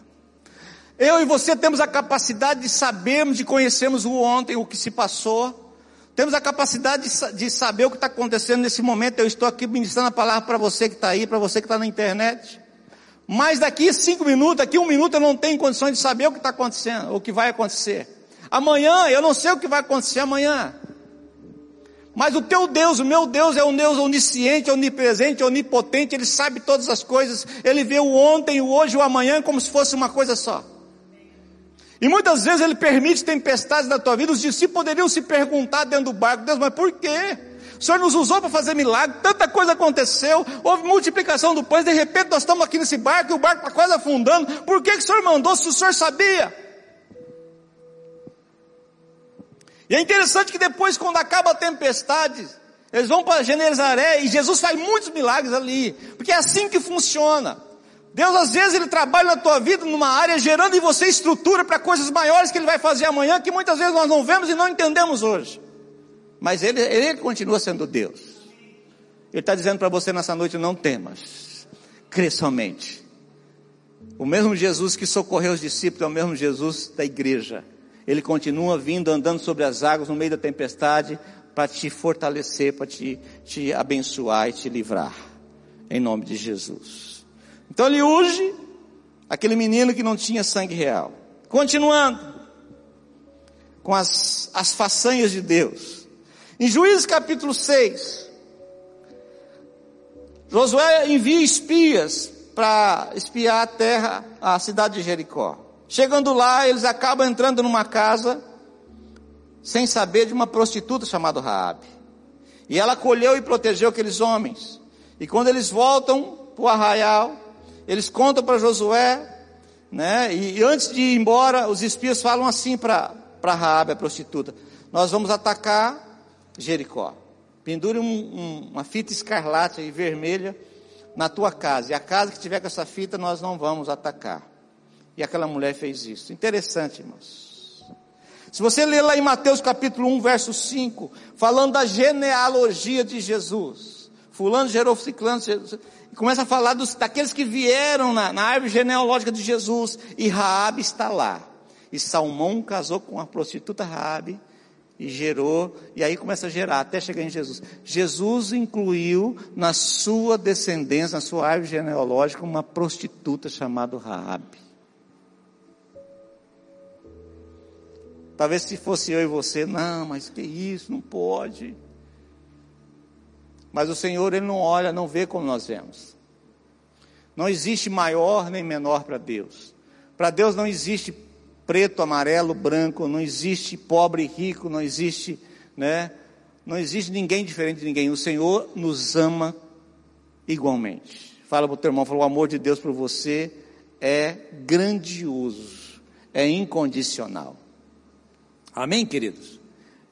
Eu e você temos a capacidade de sabermos, de conhecermos o ontem, o que se passou, temos a capacidade de saber o que está acontecendo nesse momento. Eu estou aqui ministrando a palavra para você que está aí, para você que está na internet, mas daqui 5 minutos, daqui 1 minuto eu não tenho condições de saber o que está acontecendo, o que vai acontecer. Amanhã, eu não sei o que vai acontecer amanhã. Mas o teu Deus, o meu Deus é um Deus onisciente, onipresente, onipotente. Ele sabe todas as coisas. Ele vê o ontem, o hoje, o amanhã como se fosse uma coisa só. E muitas vezes ele permite tempestades na tua vida. Os discípulos poderiam se perguntar dentro do barco: Deus, mas por quê? O Senhor nos usou para fazer milagre, tanta coisa aconteceu, houve multiplicação do pães, de repente nós estamos aqui nesse barco e o barco está quase afundando. Por que o Senhor mandou se o Senhor sabia? E é interessante que depois, quando acaba a tempestade, eles vão para Nazaré e Jesus faz muitos milagres ali, porque é assim que funciona. Deus às vezes ele trabalha na tua vida numa área, gerando em você estrutura para coisas maiores que ele vai fazer amanhã, que muitas vezes nós não vemos e não entendemos hoje. Mas ele continua sendo Deus. Ele está dizendo para você nessa noite: não temas, crê somente. O mesmo Jesus que socorreu os discípulos é o mesmo Jesus da igreja. Ele continua vindo, andando sobre as águas no meio da tempestade, para te fortalecer, para te abençoar e te livrar, em nome de Jesus. Então ele unge aquele menino que não tinha sangue real. Continuando com as façanhas de Deus. Em Juízes capítulo 6, Josué envia espias para espiar a terra, a cidade de Jericó. Chegando lá, eles acabam entrando numa casa, sem saber, de uma prostituta chamada Raabe. E ela acolheu e protegeu aqueles homens. E quando eles voltam para o arraial, eles contam para Josué, né? E antes de ir embora, os espias falam assim para Raabe, a prostituta: nós vamos atacar Jericó, pendure uma fita escarlate e vermelha na tua casa, e a casa que tiver com essa fita, nós não vamos atacar. E aquela mulher fez isso. Interessante, irmãos. Se você ler lá em Mateus capítulo 1, verso 5, falando da genealogia de Jesus, fulano gerou ciclano, e começa a falar daqueles que vieram na árvore genealógica de Jesus, e Raabe está lá, e Salmão casou com a prostituta Raabe, e gerou, e aí começa a gerar, até chegar em Jesus. Jesus incluiu na sua descendência, na sua árvore genealógica, uma prostituta chamada Raabe. Talvez se fosse eu e você: não, mas que isso, não pode. Mas o Senhor, ele não olha, não vê como nós vemos. Não existe maior nem menor para Deus. Para Deus não existe preto, amarelo, branco, não existe pobre e rico, não existe, né? Não existe ninguém diferente de ninguém. O Senhor nos ama igualmente. Fala para o teu irmão, fala: o amor de Deus por você é grandioso, é incondicional. Amém, queridos?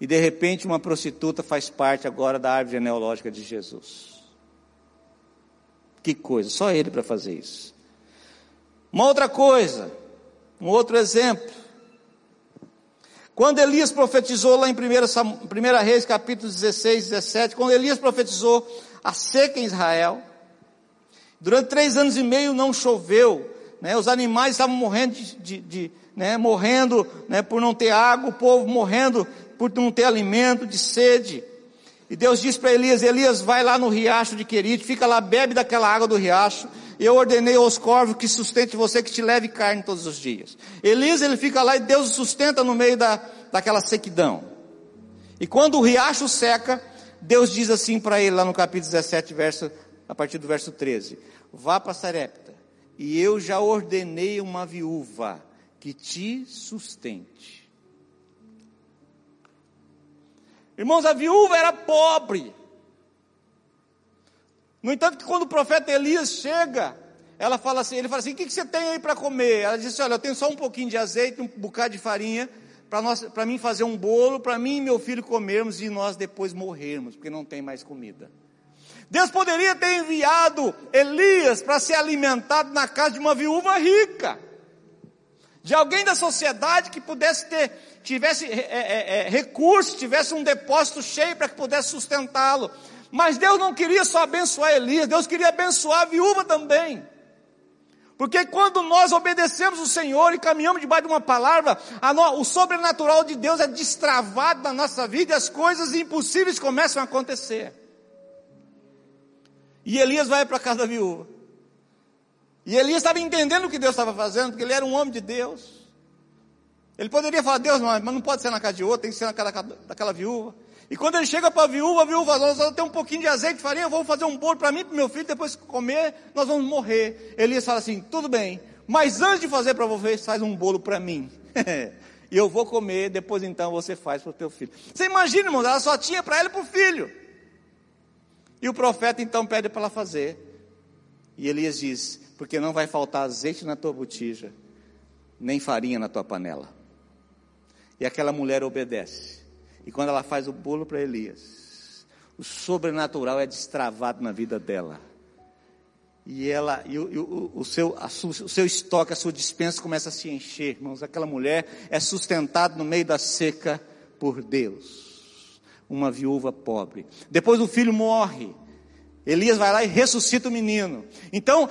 E de repente uma prostituta faz parte agora da árvore genealógica de Jesus. Que coisa, só ele para fazer isso. Uma outra coisa, um outro exemplo, quando Elias profetizou lá em 1 Reis capítulo 16, 17, quando Elias profetizou a seca em Israel, durante 3 anos e meio não choveu, né? Os animais estavam morrendo, morrendo, né, por não ter água, o povo morrendo por não ter alimento, de sede. E Deus disse para Elias: Elias, vai lá no riacho de Querite, fica lá, bebe daquela água do riacho, eu ordenei aos corvos que sustente você, que te leve carne todos os dias. Elias, ele fica lá e Deus o sustenta no meio daquela sequidão. E quando o riacho seca, Deus diz assim para ele, lá no capítulo 17, a partir do verso 13: vá para Sarepta, e eu já ordenei uma viúva que te sustente. Irmãos, a viúva era pobre. No entanto, que quando o profeta Elias chega, ela fala assim, ele fala assim: o que você tem aí para comer? Ela disse: olha, eu tenho só um pouquinho de azeite, um bocado de farinha, para mim fazer um bolo, para mim e meu filho comermos e nós depois morrermos, porque não tem mais comida. Deus poderia ter enviado Elias para ser alimentado na casa de uma viúva rica, de alguém da sociedade que pudesse tivesse recursos, tivesse um depósito cheio para que pudesse sustentá-lo. Mas Deus não queria só abençoar Elias, Deus queria abençoar a viúva também. Porque quando nós obedecemos o Senhor e caminhamos debaixo de uma palavra, o sobrenatural de Deus é destravado na nossa vida e as coisas impossíveis começam a acontecer. E Elias vai para a casa da viúva. E Elias estava entendendo o que Deus estava fazendo, porque ele era um homem de Deus. Ele poderia falar: Deus, mas não pode ser na casa de outro, tem que ser na casa daquela viúva. E quando ele chega para a viúva fala: eu tenho um pouquinho de azeite, farinha, eu vou fazer um bolo para mim e para meu filho, depois que comer, nós vamos morrer. Elias fala assim: tudo bem, mas antes de fazer para você, faz um bolo para mim. E eu vou comer, depois então você faz para o teu filho. Você imagina, irmãos, ela só tinha para ela e para o filho. E o profeta então pede para ela fazer. E Elias diz: porque não vai faltar azeite na tua botija, nem farinha na tua panela. E aquela mulher obedece. E quando ela faz o bolo para Elias, o sobrenatural é destravado na vida dela. E ela, o seu estoque, a sua dispensa começa a se encher, irmãos. Aquela mulher é sustentada no meio da seca por Deus. Uma viúva pobre. Depois o filho morre. Elias vai lá e ressuscita o menino. Então,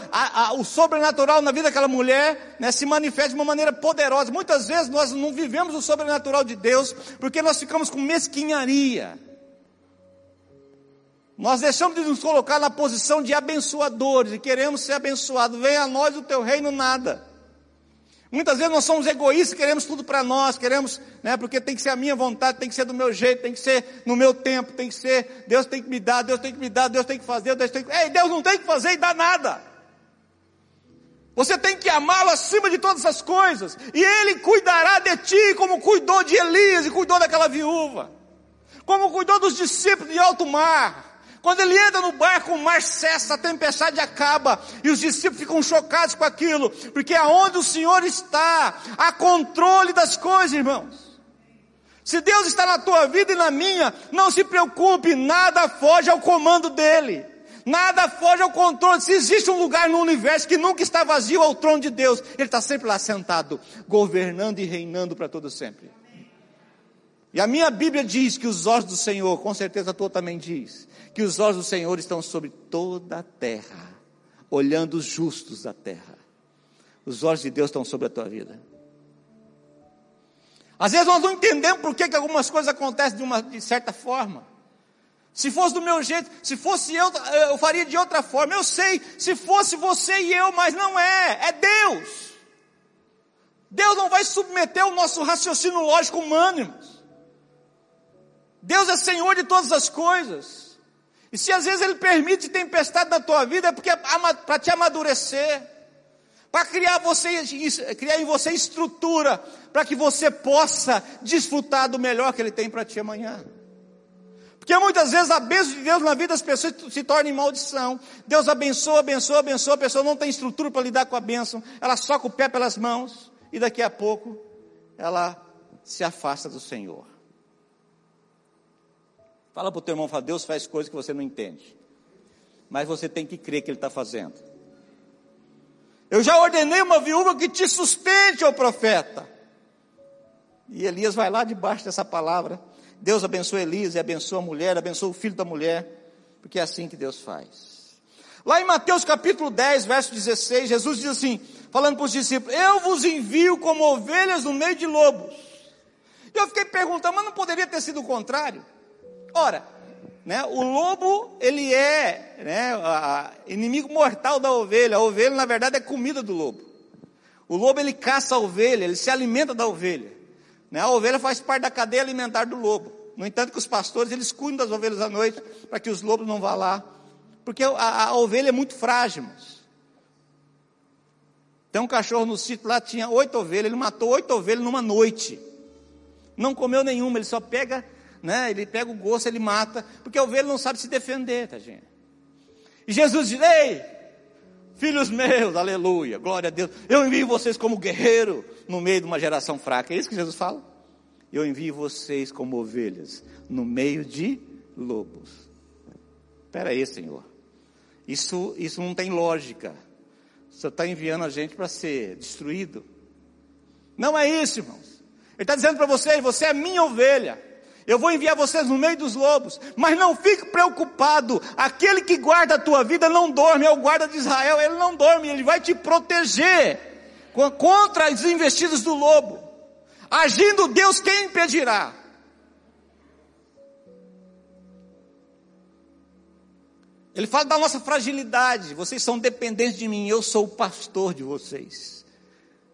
o sobrenatural na vida daquela mulher, né, se manifesta de uma maneira poderosa. Muitas vezes nós não vivemos o sobrenatural de Deus, porque nós ficamos com mesquinharia. Nós deixamos de nos colocar na posição de abençoadores, e queremos ser abençoados. Venha a nós o teu reino, nada. Muitas vezes nós somos egoístas, queremos tudo para nós, queremos, né, porque tem que ser a minha vontade, tem que ser do meu jeito, tem que ser no meu tempo, tem que ser, Deus tem que me dar, Deus tem que me dar, Deus tem que fazer, Deus tem que... Ei, Deus não tem que fazer e dar nada. Você tem que amá-lo acima de todas as coisas, e Ele cuidará de ti, como cuidou de Elias, e cuidou daquela viúva, como cuidou dos discípulos de alto mar. Quando ele entra no barco, o mar cessa, a tempestade acaba, e os discípulos ficam chocados com aquilo, porque aonde o Senhor está, há controle das coisas, irmãos. Se Deus está na tua vida e na minha, não se preocupe, nada foge ao comando dEle, nada foge ao controle. Se existe um lugar no universo que nunca está vazio, é o trono de Deus. Ele está sempre lá sentado, governando e reinando para todo sempre. E a minha Bíblia diz que os olhos do Senhor, com certeza a tua também diz, que os olhos do Senhor estão sobre toda a terra, olhando os justos da terra. Os olhos de Deus estão sobre a tua vida. Às vezes nós não entendemos por que algumas coisas acontecem de certa forma. Se fosse do meu jeito, se fosse eu faria de outra forma. Eu sei, se fosse você e eu, mas não é, é Deus. Deus não vai submeter o nosso raciocínio lógico humano, irmãos. Deus é Senhor de todas as coisas, e se às vezes Ele permite tempestade na tua vida, é porque é para te amadurecer, para criar em você estrutura, para que você possa desfrutar do melhor que Ele tem para ti amanhã, porque muitas vezes a bênção de Deus na vida das pessoas se torna em maldição. Deus abençoa, abençoa, abençoa, a pessoa não tem estrutura para lidar com a bênção, ela soca o pé pelas mãos, e daqui a pouco, ela se afasta do Senhor. Fala para o teu irmão, fala: Deus faz coisas que você não entende, mas você tem que crer que Ele está fazendo. Eu já ordenei uma viúva que te sustente, ó profeta. E Elias vai lá debaixo dessa palavra. Deus abençoa Elias, abençoa a mulher, abençoa o filho da mulher, porque é assim que Deus faz. Lá em Mateus capítulo 10, verso 16, Jesus diz assim, falando para os discípulos: eu vos envio como ovelhas no meio de lobos. E eu fiquei perguntando, mas não poderia ter sido o contrário? Ora, né, o lobo, ele é, né, inimigo mortal da ovelha. A ovelha, na verdade, é comida do lobo. O lobo, ele caça a ovelha, ele se alimenta da ovelha, né? A ovelha faz parte da cadeia alimentar do lobo. No entanto que os pastores, eles cuidam das ovelhas à noite, para que os lobos não vá lá, porque a ovelha é muito frágil, mas. Tem um cachorro no sítio lá, tinha 8 ovelhas, ele matou 8 ovelhas numa noite, não comeu nenhuma, ele só pega... né? Ele pega o gosto, ele mata, porque a ovelha não sabe se defender, tá, gente? E Jesus diz: ei, filhos meus, aleluia, glória a Deus, eu envio vocês como guerreiro no meio de uma geração fraca. É isso que Jesus fala? Eu envio vocês como ovelhas no meio de lobos. Espera aí, Senhor, isso não tem lógica. Você está enviando a gente para ser destruído? Não é isso, irmãos. Ele está dizendo para vocês: você é minha ovelha, eu vou enviar vocês no meio dos lobos, mas não fique preocupado, aquele que guarda a tua vida não dorme, é o guarda de Israel, ele não dorme, ele vai te proteger contra as investidas do lobo. Agindo Deus, quem impedirá? Ele fala da nossa fragilidade: vocês são dependentes de mim, eu sou o pastor de vocês.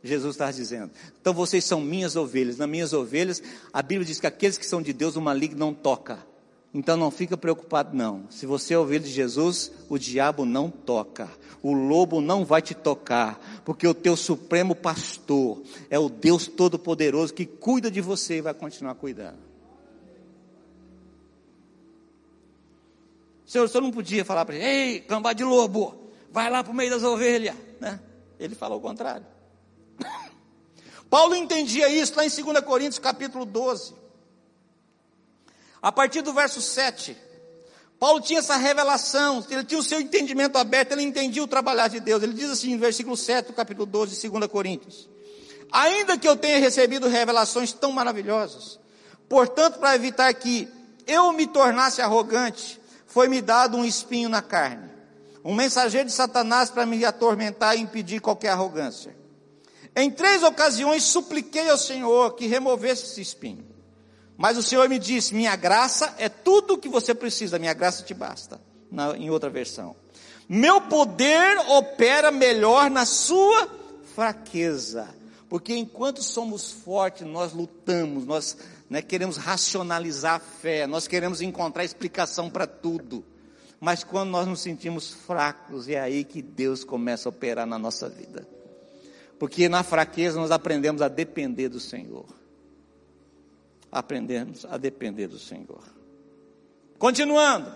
Jesus está dizendo, então vocês são minhas ovelhas. Nas minhas ovelhas, a Bíblia diz que aqueles que são de Deus, o maligno não toca. Então não fica preocupado não, se você ouvir de Jesus, o diabo não toca, o lobo não vai te tocar, porque o teu supremo pastor é o Deus Todo-Poderoso que cuida de você e vai continuar cuidando. Senhor, o Senhor não podia falar para ele, ei, cambá de lobo, vai lá para o meio das ovelhas, né? Ele falou o contrário. Paulo entendia isso lá em 2 Coríntios capítulo 12, a partir do verso 7, Paulo tinha essa revelação, ele tinha o seu entendimento aberto, ele entendia o trabalhar de Deus. Ele diz assim, no versículo 7 do capítulo 12 de 2 Coríntios, ainda que eu tenha recebido revelações tão maravilhosas, portanto, para evitar que eu me tornasse arrogante, foi-me dado um espinho na carne, um mensageiro de Satanás para me atormentar e impedir qualquer arrogância. Em 3 ocasiões supliquei ao Senhor que removesse esse espinho, mas o Senhor me disse, minha graça é tudo o que você precisa, minha graça te basta, em outra versão. Meu poder opera melhor na sua fraqueza, porque enquanto somos fortes, nós lutamos, nós queremos racionalizar a fé, nós queremos encontrar explicação para tudo, mas quando nós nos sentimos fracos, é aí que Deus começa a operar na nossa vida, porque na fraqueza nós aprendemos a depender do Senhor. Aprendemos a depender do Senhor. Continuando.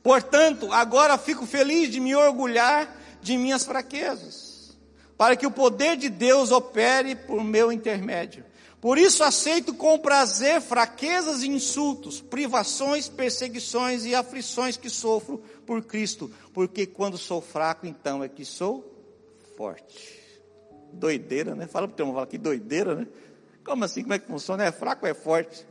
Portanto, agora fico feliz de me orgulhar de minhas fraquezas, para que o poder de Deus opere por meu intermédio. Por isso aceito com prazer fraquezas e insultos, privações, perseguições e aflições que sofro por Cristo, porque quando sou fraco, então é que sou forte. Doideira, né? Fala para o teu irmão, fala que doideira, né? Como assim? Como é que funciona? É fraco ou é forte?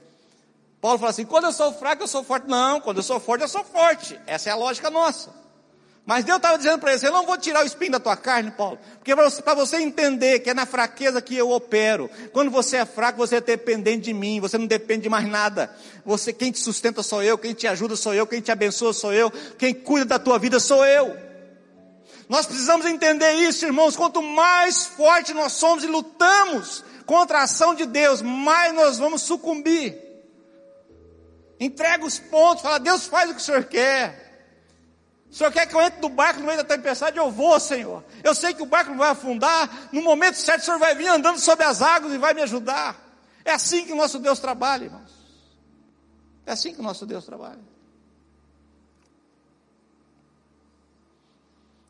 Paulo fala assim, quando eu sou fraco, eu sou forte. Não, quando eu sou forte, eu sou forte. Essa é a lógica nossa. Mas Deus estava dizendo para ele, eu não vou tirar o espinho da tua carne, Paulo. Porque para você entender que é na fraqueza que eu opero. Quando você é fraco, você é dependente de mim. Você não depende de mais nada. Você, quem te sustenta sou eu. Quem te ajuda sou eu. Quem te abençoa sou eu. Quem cuida da tua vida sou eu. Nós precisamos entender isso, irmãos. Quanto mais forte nós somos e lutamos contra a ação de Deus, mais nós vamos sucumbir. Entrega os pontos, fala, Deus, faz o que o Senhor quer. O Senhor quer que eu entre do barco no meio da tempestade? Eu vou, Senhor. Eu sei que o barco não vai afundar, no momento certo o Senhor vai vir andando sobre as águas e vai me ajudar. É assim que o nosso Deus trabalha, irmãos. É assim que o nosso Deus trabalha.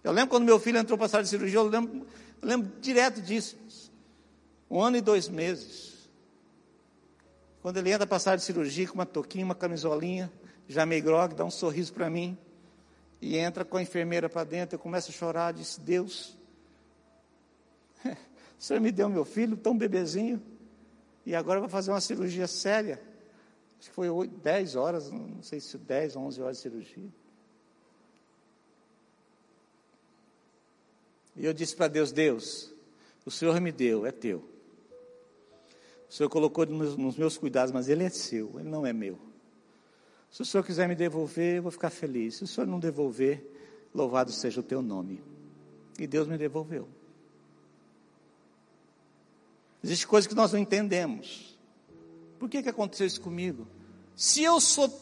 Eu lembro quando meu filho entrou para a sala de cirurgia, eu lembro direto disso. 1 ano e 2 meses, quando ele entra para a sala de cirurgia, com uma touquinha, uma camisolinha, já meio grogue, dá um sorriso para mim, e entra com a enfermeira para dentro, eu começo a chorar, disse, Deus, o Senhor me deu meu filho, tão bebezinho, e agora vai fazer uma cirurgia séria, acho que foi 10 horas, não sei se 10 ou 11 horas de cirurgia, e eu disse para Deus, Deus, o Senhor me deu, é teu. O Senhor colocou nos meus cuidados, mas ele é seu, ele não é meu. Se o Senhor quiser me devolver, eu vou ficar feliz. Se o Senhor não devolver, louvado seja o teu nome. E Deus me devolveu. Existem coisas que nós não entendemos. Por que aconteceu isso comigo? Se eu sou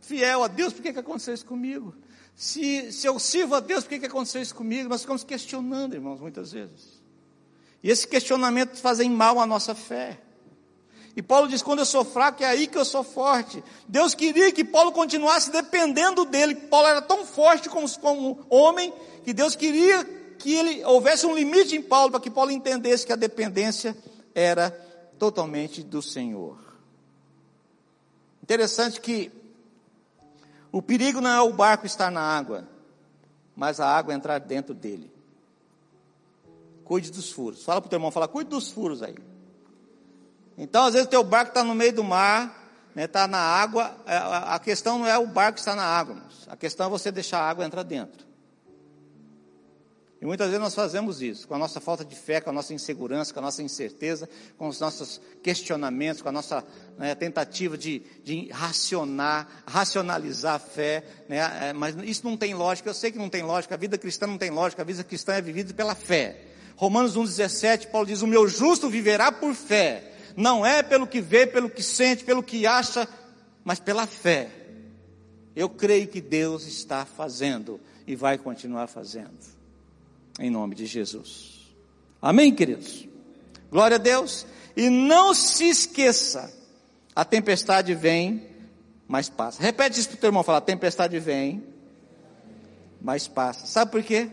fiel a Deus, por que aconteceu isso comigo? Se eu sirvo a Deus, por que aconteceu isso comigo? Nós ficamos questionando, irmãos, muitas vezes. E esses questionamentos fazem mal à nossa fé. E Paulo diz, quando eu sou fraco, é aí que eu sou forte. Deus queria que Paulo continuasse dependendo dele. Paulo era tão forte como homem, que Deus queria que ele houvesse um limite em Paulo, para que Paulo entendesse que a dependência era totalmente do Senhor. Interessante que o perigo não é o barco estar na água, mas a água entrar dentro dele. Cuide dos furos. Fala para o teu irmão, fala, cuide dos furos aí. Então, às vezes, o teu barco está no meio do mar, está na água. A questão não é o barco estar na água, mas a questão é você deixar a água entrar dentro. E muitas vezes nós fazemos isso, com a nossa falta de fé, com a nossa insegurança, com a nossa incerteza, com os nossos questionamentos, com a nossa tentativa de racionalizar a fé, mas isso não tem lógica. Eu sei que não tem lógica, a vida cristã não tem lógica, a vida cristã é vivida pela fé. Romanos 1,17, Paulo diz, o meu justo viverá por fé, não é pelo que vê, pelo que sente, pelo que acha, mas pela fé, eu creio que Deus está fazendo e vai continuar fazendo, em nome de Jesus, amém, queridos? Glória a Deus. E não se esqueça, a tempestade vem, mas passa. Repete isso para o teu irmão, fala, a tempestade vem, mas passa. Sabe por quê?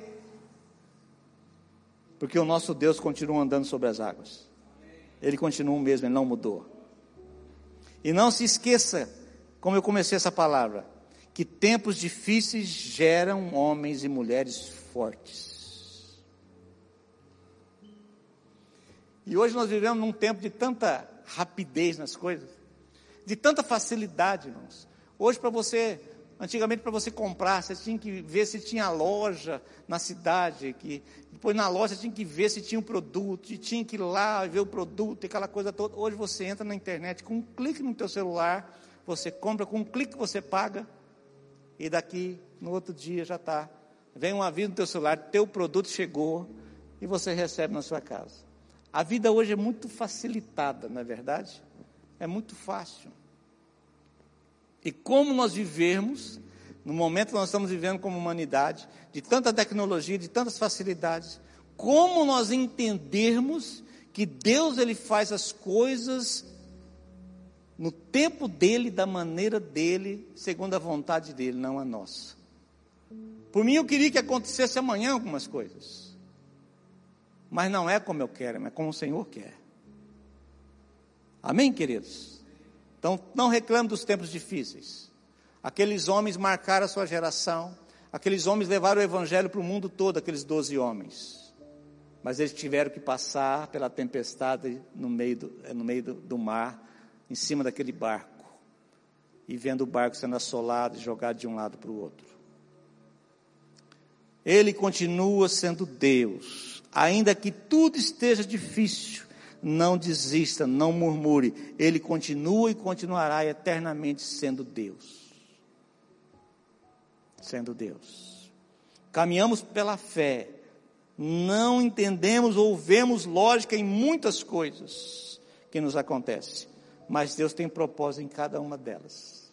Porque o nosso Deus continua andando sobre as águas. Ele continua o mesmo, ele não mudou. E não se esqueça, como eu comecei essa palavra, que tempos difíceis geram homens e mulheres fortes. E hoje nós vivemos num tempo de tanta rapidez nas coisas, de tanta facilidade, irmãos. Hoje para você, antigamente para você comprar, você tinha que ver se tinha loja na cidade, que depois na loja você tinha que ver se tinha um produto, e tinha que ir lá ver o produto, e aquela coisa toda. Hoje você entra na internet, com um clique no teu celular, você compra, com um clique você paga, e daqui no outro dia já está, vem um aviso no teu celular, teu produto chegou, e você recebe na sua casa. A vida hoje é muito facilitada, não é verdade? É muito fácil. E como nós vivermos, no momento que nós estamos vivendo como humanidade, de tanta tecnologia, de tantas facilidades, como nós entendermos que Deus, ele faz as coisas no tempo dele, da maneira dele, segundo a vontade dele, não a nossa. Por mim, eu queria que acontecesse amanhã algumas coisas, mas não é como eu quero, mas como o Senhor quer. Amém, queridos? Então, não reclame dos tempos difíceis. Aqueles homens marcaram a sua geração, aqueles homens levaram o evangelho para o mundo todo, aqueles 12 homens, mas eles tiveram que passar pela tempestade no meio do mar, em cima daquele barco, e vendo o barco sendo assolado e jogado de um lado para o outro. Ele continua sendo Deus, ainda que tudo esteja difícil. Não desista, não murmure, ele continua e continuará eternamente sendo Deus, Caminhamos pela fé, não entendemos ou vemos lógica em muitas coisas que nos acontecem, mas Deus tem propósito em cada uma delas.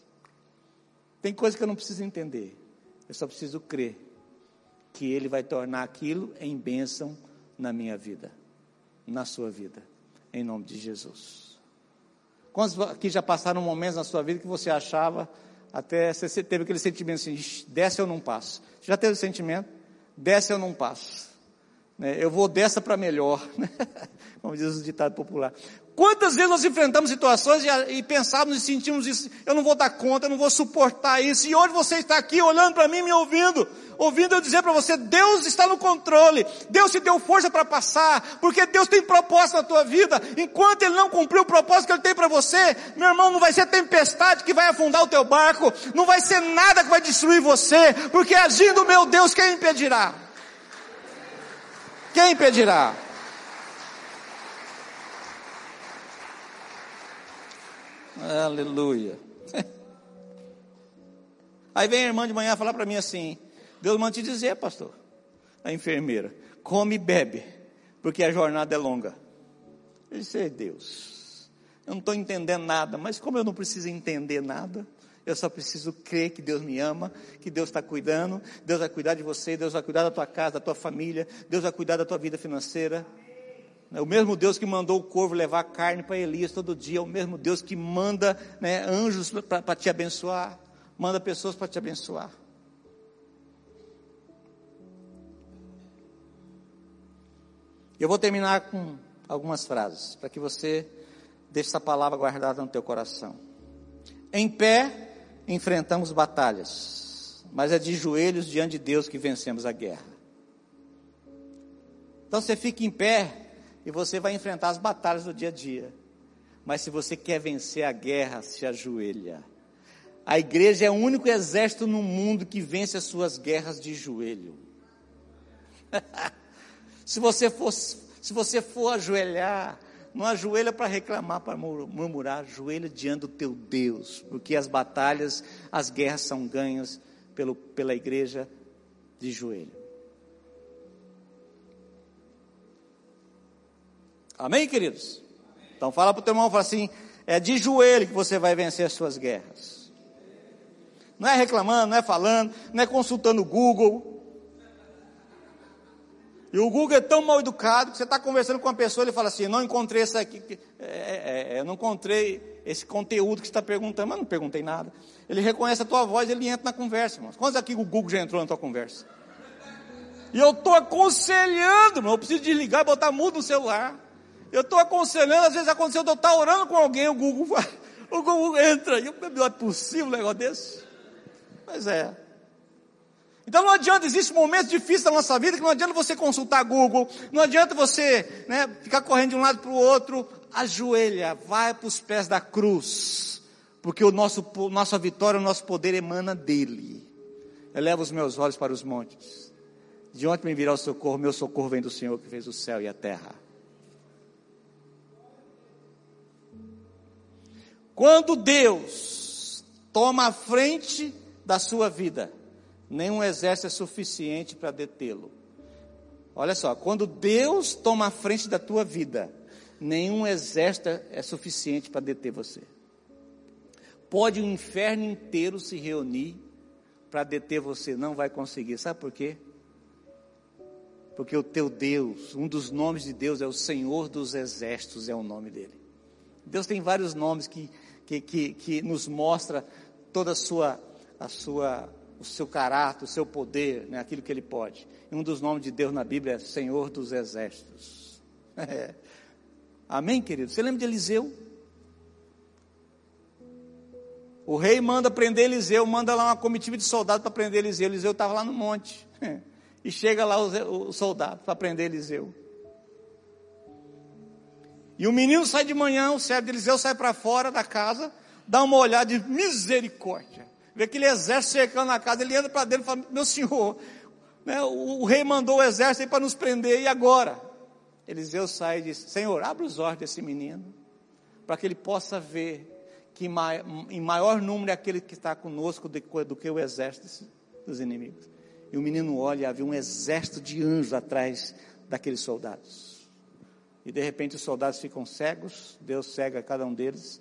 Tem coisa que eu não preciso entender, eu só preciso crer que ele vai tornar aquilo em bênção na minha vida, na sua vida, em nome de Jesus. Quantos aqui já passaram momentos na sua vida que você achava, até você teve aquele sentimento assim, desce eu não passo? Você já teve o sentimento? Desce eu não passo, né? Eu vou dessa para melhor, né? Como diz o ditado popular. Quantas vezes nós enfrentamos situações e pensávamos e sentimos isso, eu não vou dar conta, eu não vou suportar isso, e hoje você está aqui olhando para mim, me ouvindo eu dizer para você, Deus está no controle, Deus te deu força para passar, porque Deus tem propósito na tua vida. Enquanto Ele não cumprir o propósito que Ele tem para você, meu irmão, não vai ser tempestade que vai afundar o teu barco, não vai ser nada que vai destruir você, porque agindo meu Deus, quem impedirá? Quem impedirá? Aleluia. Aí vem a irmã de manhã falar para mim assim, Deus manda te dizer, pastor, a enfermeira, come e bebe, porque a jornada é longa. Eu disse, é Deus, eu não estou entendendo nada, mas como eu não preciso entender nada, eu só preciso crer que Deus me ama, que Deus está cuidando, Deus vai cuidar de você, Deus vai cuidar da tua casa, da tua família, Deus vai cuidar da tua vida financeira. O mesmo Deus que mandou o corvo levar carne para Elias todo dia, é o mesmo Deus que manda, né, anjos para te abençoar, manda pessoas para te abençoar. Eu vou terminar com algumas frases, para que você deixe essa palavra guardada no teu coração. Em pé, enfrentamos batalhas, mas é de joelhos diante de Deus que vencemos a guerra. Então você fica em pé, e você vai enfrentar as batalhas do dia a dia, mas se você quer vencer a guerra, se ajoelha. A igreja é o único exército no mundo que vence as suas guerras de joelho. Se você for ajoelhar, não ajoelha para reclamar, para murmurar, ajoelha diante do teu Deus, porque as batalhas, as guerras são ganhas pela igreja de joelho. Amém, queridos? Amém. Então fala para o teu irmão, fala assim, É de joelho que você vai vencer as suas guerras. Não é reclamando, não é falando, não é consultando o Google. E o Google é tão mal educado que você está conversando com uma pessoa e ele fala assim: não encontrei essa aqui, eu não encontrei esse conteúdo que você está perguntando, mas não perguntei nada. Ele reconhece a tua voz, ele entra na conversa, irmão. Quantos aqui o Google já entrou na tua conversa? E eu estou aconselhando, irmão. Eu preciso desligar e botar mudo no celular. Eu estou aconselhando, às vezes aconteceu de eu estar orando com alguém, o Google entra, e não é possível um negócio desse? Mas é. Então não adianta, existe momentos difíceis da nossa vida, que não adianta você consultar Google, não adianta você, ficar correndo de um lado para o outro. Ajoelha, vai para os pés da cruz, porque nossa vitória, o nosso poder emana dele. Eleva os meus olhos para os montes, de onde me virá o socorro? Meu socorro vem do Senhor que fez o céu e a terra. Quando Deus toma a frente da sua vida, nenhum exército é suficiente para detê-lo. Olha só, quando Deus toma a frente da tua vida, nenhum exército é suficiente para deter você. Pode o inferno inteiro se reunir para deter você, não vai conseguir. Sabe por quê? Porque o teu Deus, um dos nomes de Deus é o Senhor dos Exércitos, é o nome dele. Deus tem vários nomes que nos mostra toda o seu caráter, o seu poder, aquilo que ele pode. E um dos nomes de Deus na Bíblia é Senhor dos Exércitos. É. Amém, querido? Você lembra de Eliseu? O rei manda prender Eliseu, manda lá uma comitiva de soldados para prender Eliseu. Eliseu estava lá no monte. E chega lá os soldados para prender Eliseu. E o menino sai de manhã, o servo de Eliseu sai para fora da casa, dá uma olhada de misericórdia, vê aquele exército cercando a casa, ele anda para dentro e fala: meu senhor, o rei mandou o exército aí para nos prender, e agora? Eliseu sai e diz: Senhor, abre os olhos desse menino, para que ele possa ver que em maior número é aquele que está conosco do que o exército dos inimigos. E o menino olha e havia um exército de anjos atrás daqueles soldados. E de repente os soldados ficam cegos, Deus cega cada um deles,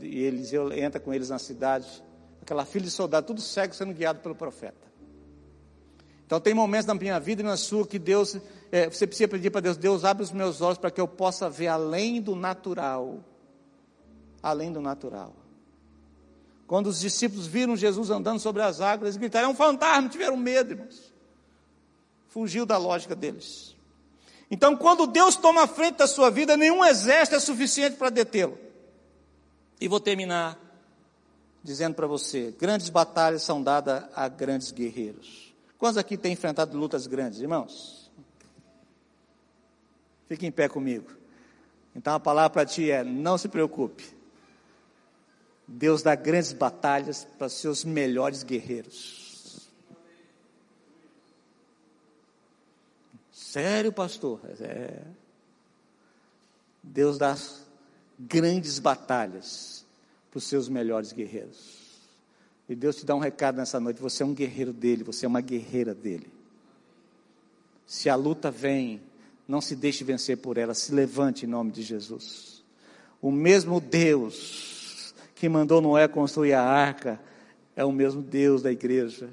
e Eliseu entra com eles na cidade, aquela fila de soldado, tudo cego, sendo guiado pelo profeta. Então tem momentos na minha vida e na sua que Deus, você precisa pedir para Deus: Deus, abre os meus olhos para que eu possa ver além do natural, além do natural. Quando os discípulos viram Jesus andando sobre as águas, eles gritaram: é um fantasma, tiveram medo, irmãos. Fugiu da lógica deles. Então, quando Deus toma a frente da sua vida, nenhum exército é suficiente para detê-lo. E vou terminar dizendo para você: grandes batalhas são dadas a grandes guerreiros. Quantos aqui têm enfrentado lutas grandes, irmãos? Fique em pé comigo. Então, a palavra para ti é: não se preocupe. Deus dá grandes batalhas para seus melhores guerreiros. Sério, pastor? É. Deus dá grandes batalhas para os seus melhores guerreiros. E Deus te dá um recado nessa noite: você é um guerreiro dele, você é uma guerreira dele. Se a luta vem, não se deixe vencer por ela, se levante em nome de Jesus. O mesmo Deus que mandou Noé construir a arca é o mesmo Deus da igreja.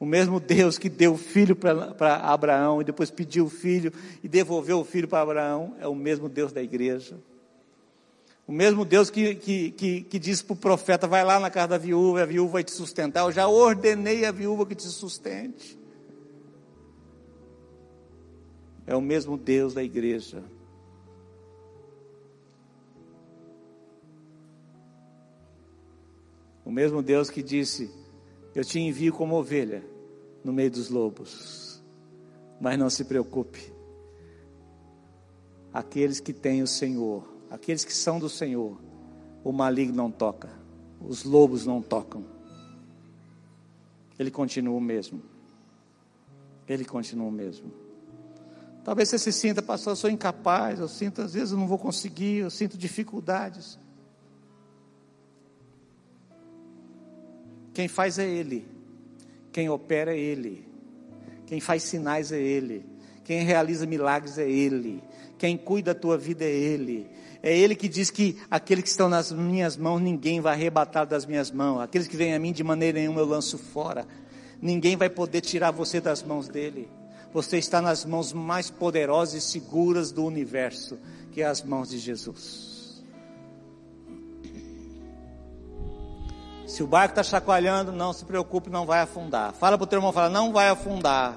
O mesmo Deus que deu o filho para Abraão, e depois pediu o filho, e devolveu o filho para Abraão, é o mesmo Deus da igreja. O mesmo Deus que disse para o profeta: vai lá na casa da viúva, a viúva vai te sustentar, eu já ordenei a viúva que te sustente. É o mesmo Deus da igreja. O mesmo Deus que disse: eu te envio como ovelha no meio dos lobos, mas não se preocupe, aqueles que têm o Senhor, aqueles que são do Senhor, o maligno não toca, os lobos não tocam. Ele continua o mesmo, ele continua o mesmo. Talvez você se sinta: pastor, eu sou incapaz, eu sinto, às vezes eu não vou conseguir, eu sinto dificuldades. Quem faz é ele, quem opera é ele, quem faz sinais é ele, Quem realiza milagres é Ele. Quem cuida da tua vida é Ele. É Ele que diz que aqueles que estão nas minhas mãos, ninguém vai arrebatar das minhas mãos. Aqueles que vêm a mim, de maneira nenhuma eu lanço fora. Ninguém vai poder tirar você das mãos dEle. Você está nas mãos mais poderosas e seguras do universo, que é as mãos de Jesus. Se o barco está chacoalhando, não se preocupe, não vai afundar. Fala para o teu irmão, fala, não vai afundar.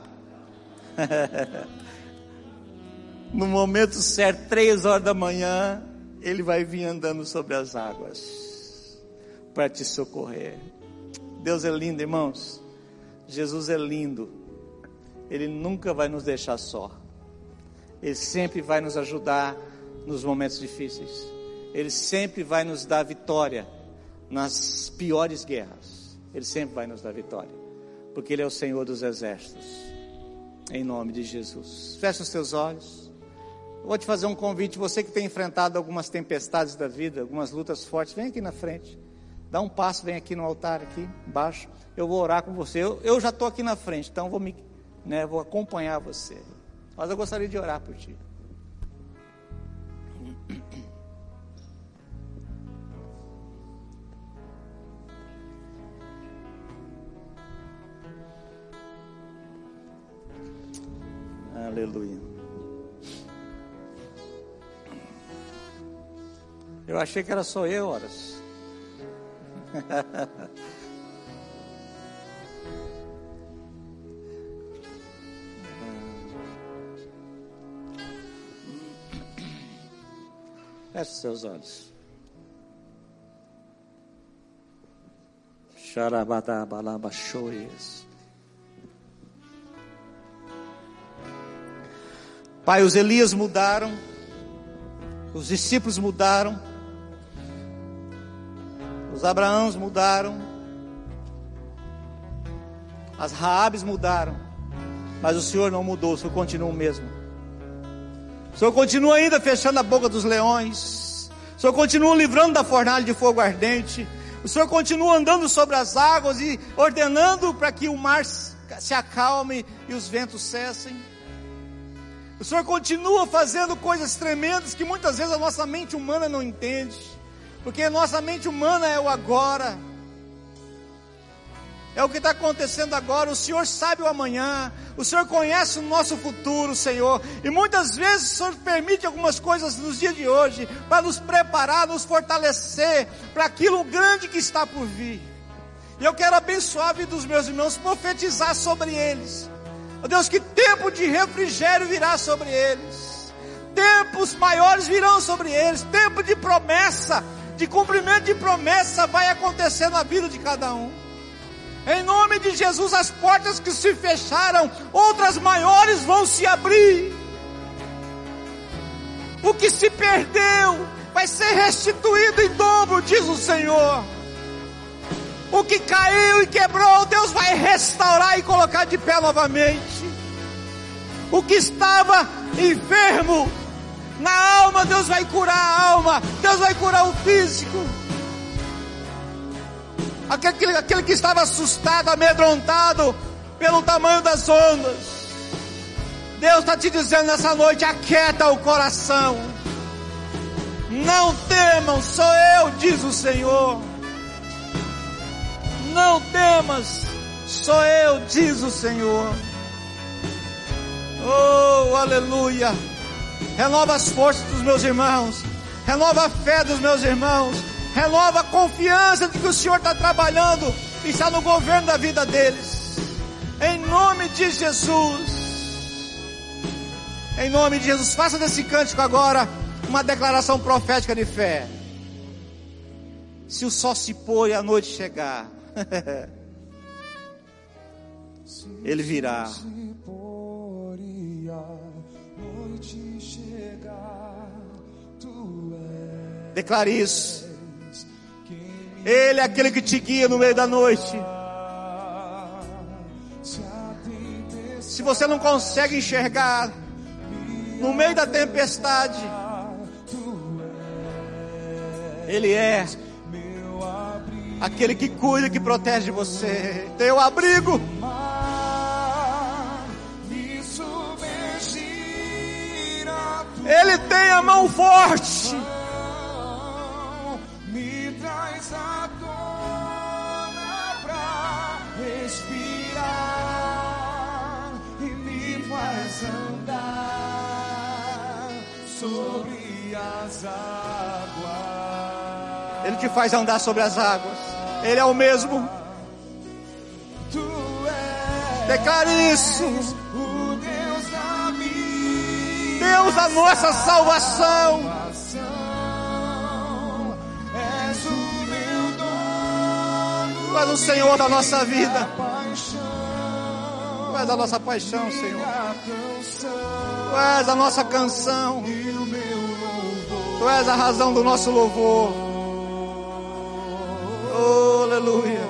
No momento certo, 3 horas da manhã, Ele vai vir andando sobre as águas para te socorrer. Deus é lindo, irmãos. Jesus é lindo. Ele nunca vai nos deixar só. Ele sempre vai nos ajudar nos momentos difíceis. Ele sempre vai nos dar vitória nas piores guerras. Ele sempre vai nos dar vitória, porque Ele é o Senhor dos exércitos. Em nome de Jesus. Feche os seus olhos. Eu vou te fazer um convite, você que tem enfrentado algumas tempestades da vida, algumas lutas fortes, vem aqui na frente, dá um passo, vem aqui no altar, aqui embaixo, eu vou orar com você, eu já estou aqui na frente, então vou acompanhar você, mas eu gostaria de orar por ti. Aleluia. Eu achei que era só eu, horas. Feche seus olhos. Xarabadabalabachoias. Pai, os Elias mudaram. Os discípulos mudaram. Os Abraãos mudaram, as Raabes mudaram, mas o Senhor não mudou, o Senhor continua o mesmo. O Senhor continua ainda fechando a boca dos leões, o Senhor continua livrando da fornalha de fogo ardente, o Senhor continua andando sobre as águas e ordenando para que o mar se acalme e os ventos cessem. O Senhor continua fazendo coisas tremendas que muitas vezes a nossa mente humana não entende. Porque nossa mente humana é o agora, é o que está acontecendo agora. O Senhor sabe o amanhã, o Senhor conhece o nosso futuro, Senhor, e muitas vezes o Senhor permite algumas coisas nos dias de hoje, para nos preparar, nos fortalecer, para aquilo grande que está por vir. E eu quero abençoar a vida dos meus irmãos, profetizar sobre eles, ó Deus, que tempo de refrigério virá sobre eles, tempos maiores virão sobre eles, tempo de promessa, de cumprimento de promessa vai acontecer na vida de cada um. Em nome de Jesus, as portas que se fecharam, outras maiores vão se abrir. O que se perdeu vai ser restituído em dobro, diz o Senhor. O que caiu e quebrou, Deus vai restaurar e colocar de pé novamente. O que estava enfermo na alma, Deus vai curar a alma, Deus vai curar o físico. Aquele que estava assustado, amedrontado pelo tamanho das ondas, Deus está te dizendo nessa noite, aquieta o coração, não temam, sou eu, diz o Senhor. Não temas, sou eu, diz o Senhor. Oh, aleluia. Renova as forças dos meus irmãos, renova a fé dos meus irmãos, renova a confiança de que o Senhor está trabalhando e está no governo da vida deles, em nome de Jesus, em nome de Jesus. Faça desse cântico agora uma declaração profética de fé. Se o sol se pôr e a noite chegar, Ele virá. Declare isso. Ele é aquele que te guia no meio da noite. Se você não consegue enxergar no meio da tempestade, Ele é aquele que cuida, que protege você. Teu abrigo. Ele tem a mão forte. Me traz a tona pra respirar e me faz andar sobre as águas. Ele te faz andar sobre as águas. Ele é o mesmo. Declare isso. Deus, a nossa salvação. És o meu dono. Tu és o Senhor da nossa vida. Tu és a nossa paixão, Senhor. Tu és a nossa canção. Tu és a razão do nosso louvor. Oh, aleluia.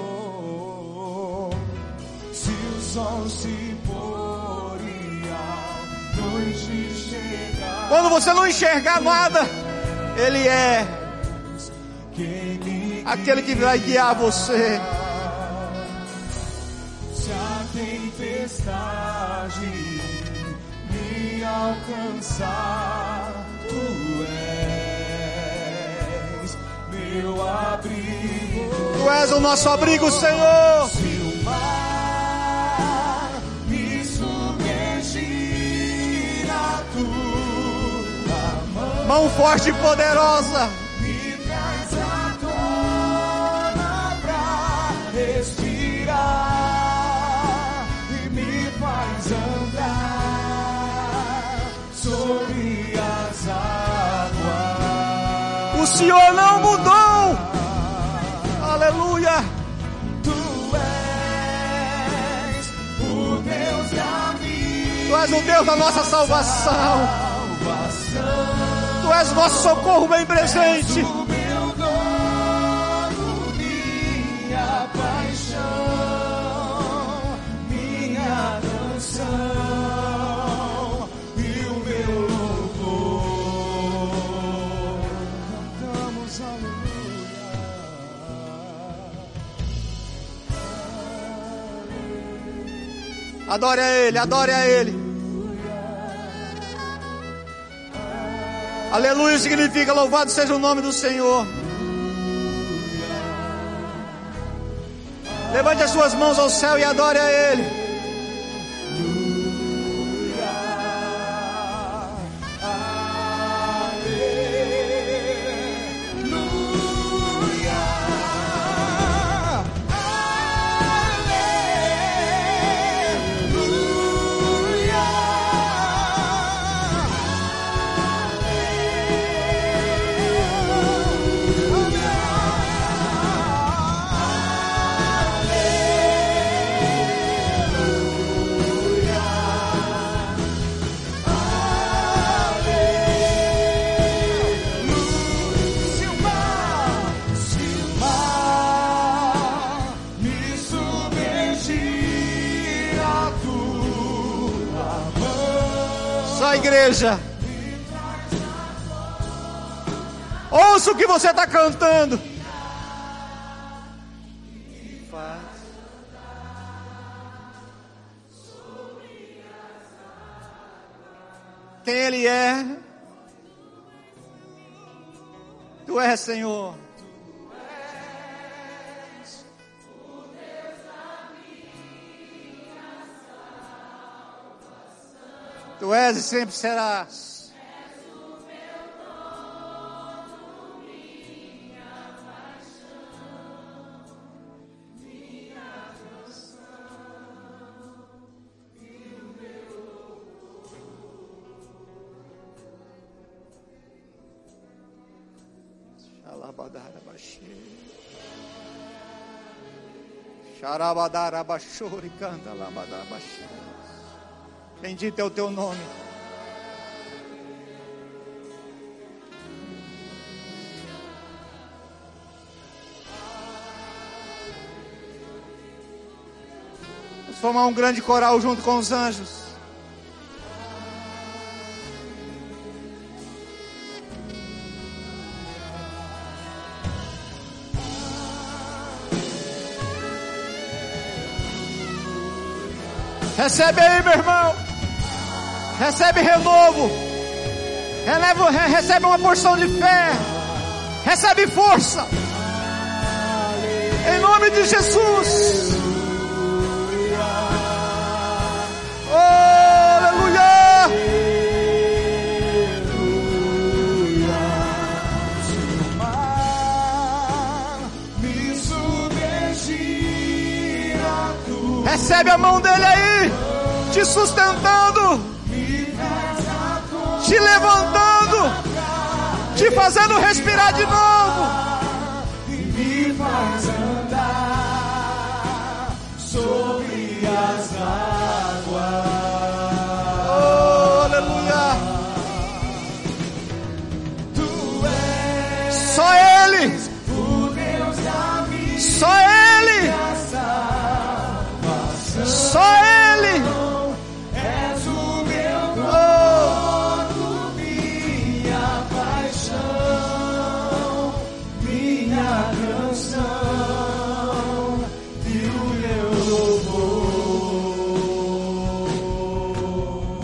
Se o sol se pôr e a noite chegar, quando você não enxergar nada, Ele é aquele que vai guiar você. Se a tempestade me alcançar, Tu és meu abrigo. Tu és o nosso abrigo, Senhor. Se o mar mão forte e poderosa me traz à tona pra respirar e me faz andar sobre as águas. O Senhor não mudou. Aleluia. Tu és o Deus da vida. Tu és o Deus da nossa salvação. Tu és nosso socorro bem presente. És o meu dono, minha paixão, minha canção e o meu louvor. Cantamos aleluia. Adore a Ele, adore a Ele. Aleluia significa louvado seja o nome do Senhor. Levante as suas mãos ao céu e adore a Ele. Igreja, ouça o que você está cantando. Quem Ele é? Tu és, Senhor. Tu és e sempre serás. És o meu dono, minha paixão, minha canção e o meu louvor. Xalabadara baixei. Xarabadara baixou e canta labadara baixei. Bendito é o teu nome. Vamos formar um grande coral junto com os anjos. Recebe aí, meu irmão. Recebe renovo. Eleva, recebe uma porção de fé. Recebe força. Em nome de Jesus. Oh, aleluia. Recebe a mão dele aí, te sustentando, te levantando, te fazendo respirar de novo. E me faz andar sobre as águas. Oh, aleluia! Tu és só ele, o Deus da vida. Só ele. Só ele. És o meu corpo, minha paixão, minha canção e o meu louvor.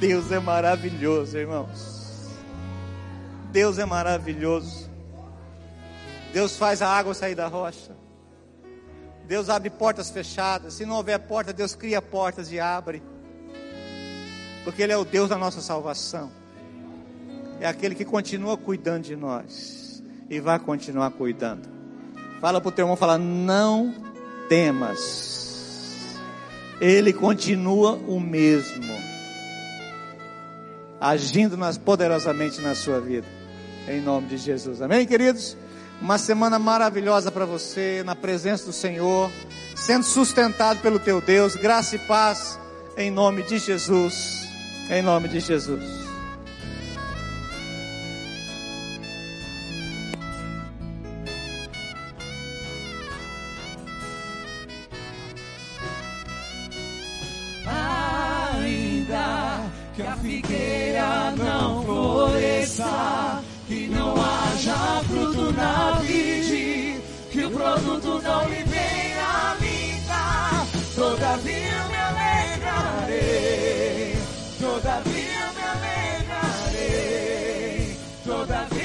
Deus é maravilhoso, irmãos. Deus é maravilhoso. Deus faz a água sair da rocha. Deus abre portas fechadas. Se não houver porta, Deus cria portas e abre. Porque Ele é o Deus da nossa salvação. É aquele que continua cuidando de nós. E vai continuar cuidando. Fala para o teu irmão, fala, não temas. Ele continua o mesmo. Agindo poderosamente na sua vida. Em nome de Jesus. Amém, queridos? Uma semana maravilhosa para você, na presença do Senhor, sendo sustentado pelo teu Deus, graça e paz, em nome de Jesus, em nome de Jesus. Ainda que a figueira não floresça, que não haja fruto na vide, que o produto da oliveira minta, todavia me alegrarei, todavia me alegrarei, todavia.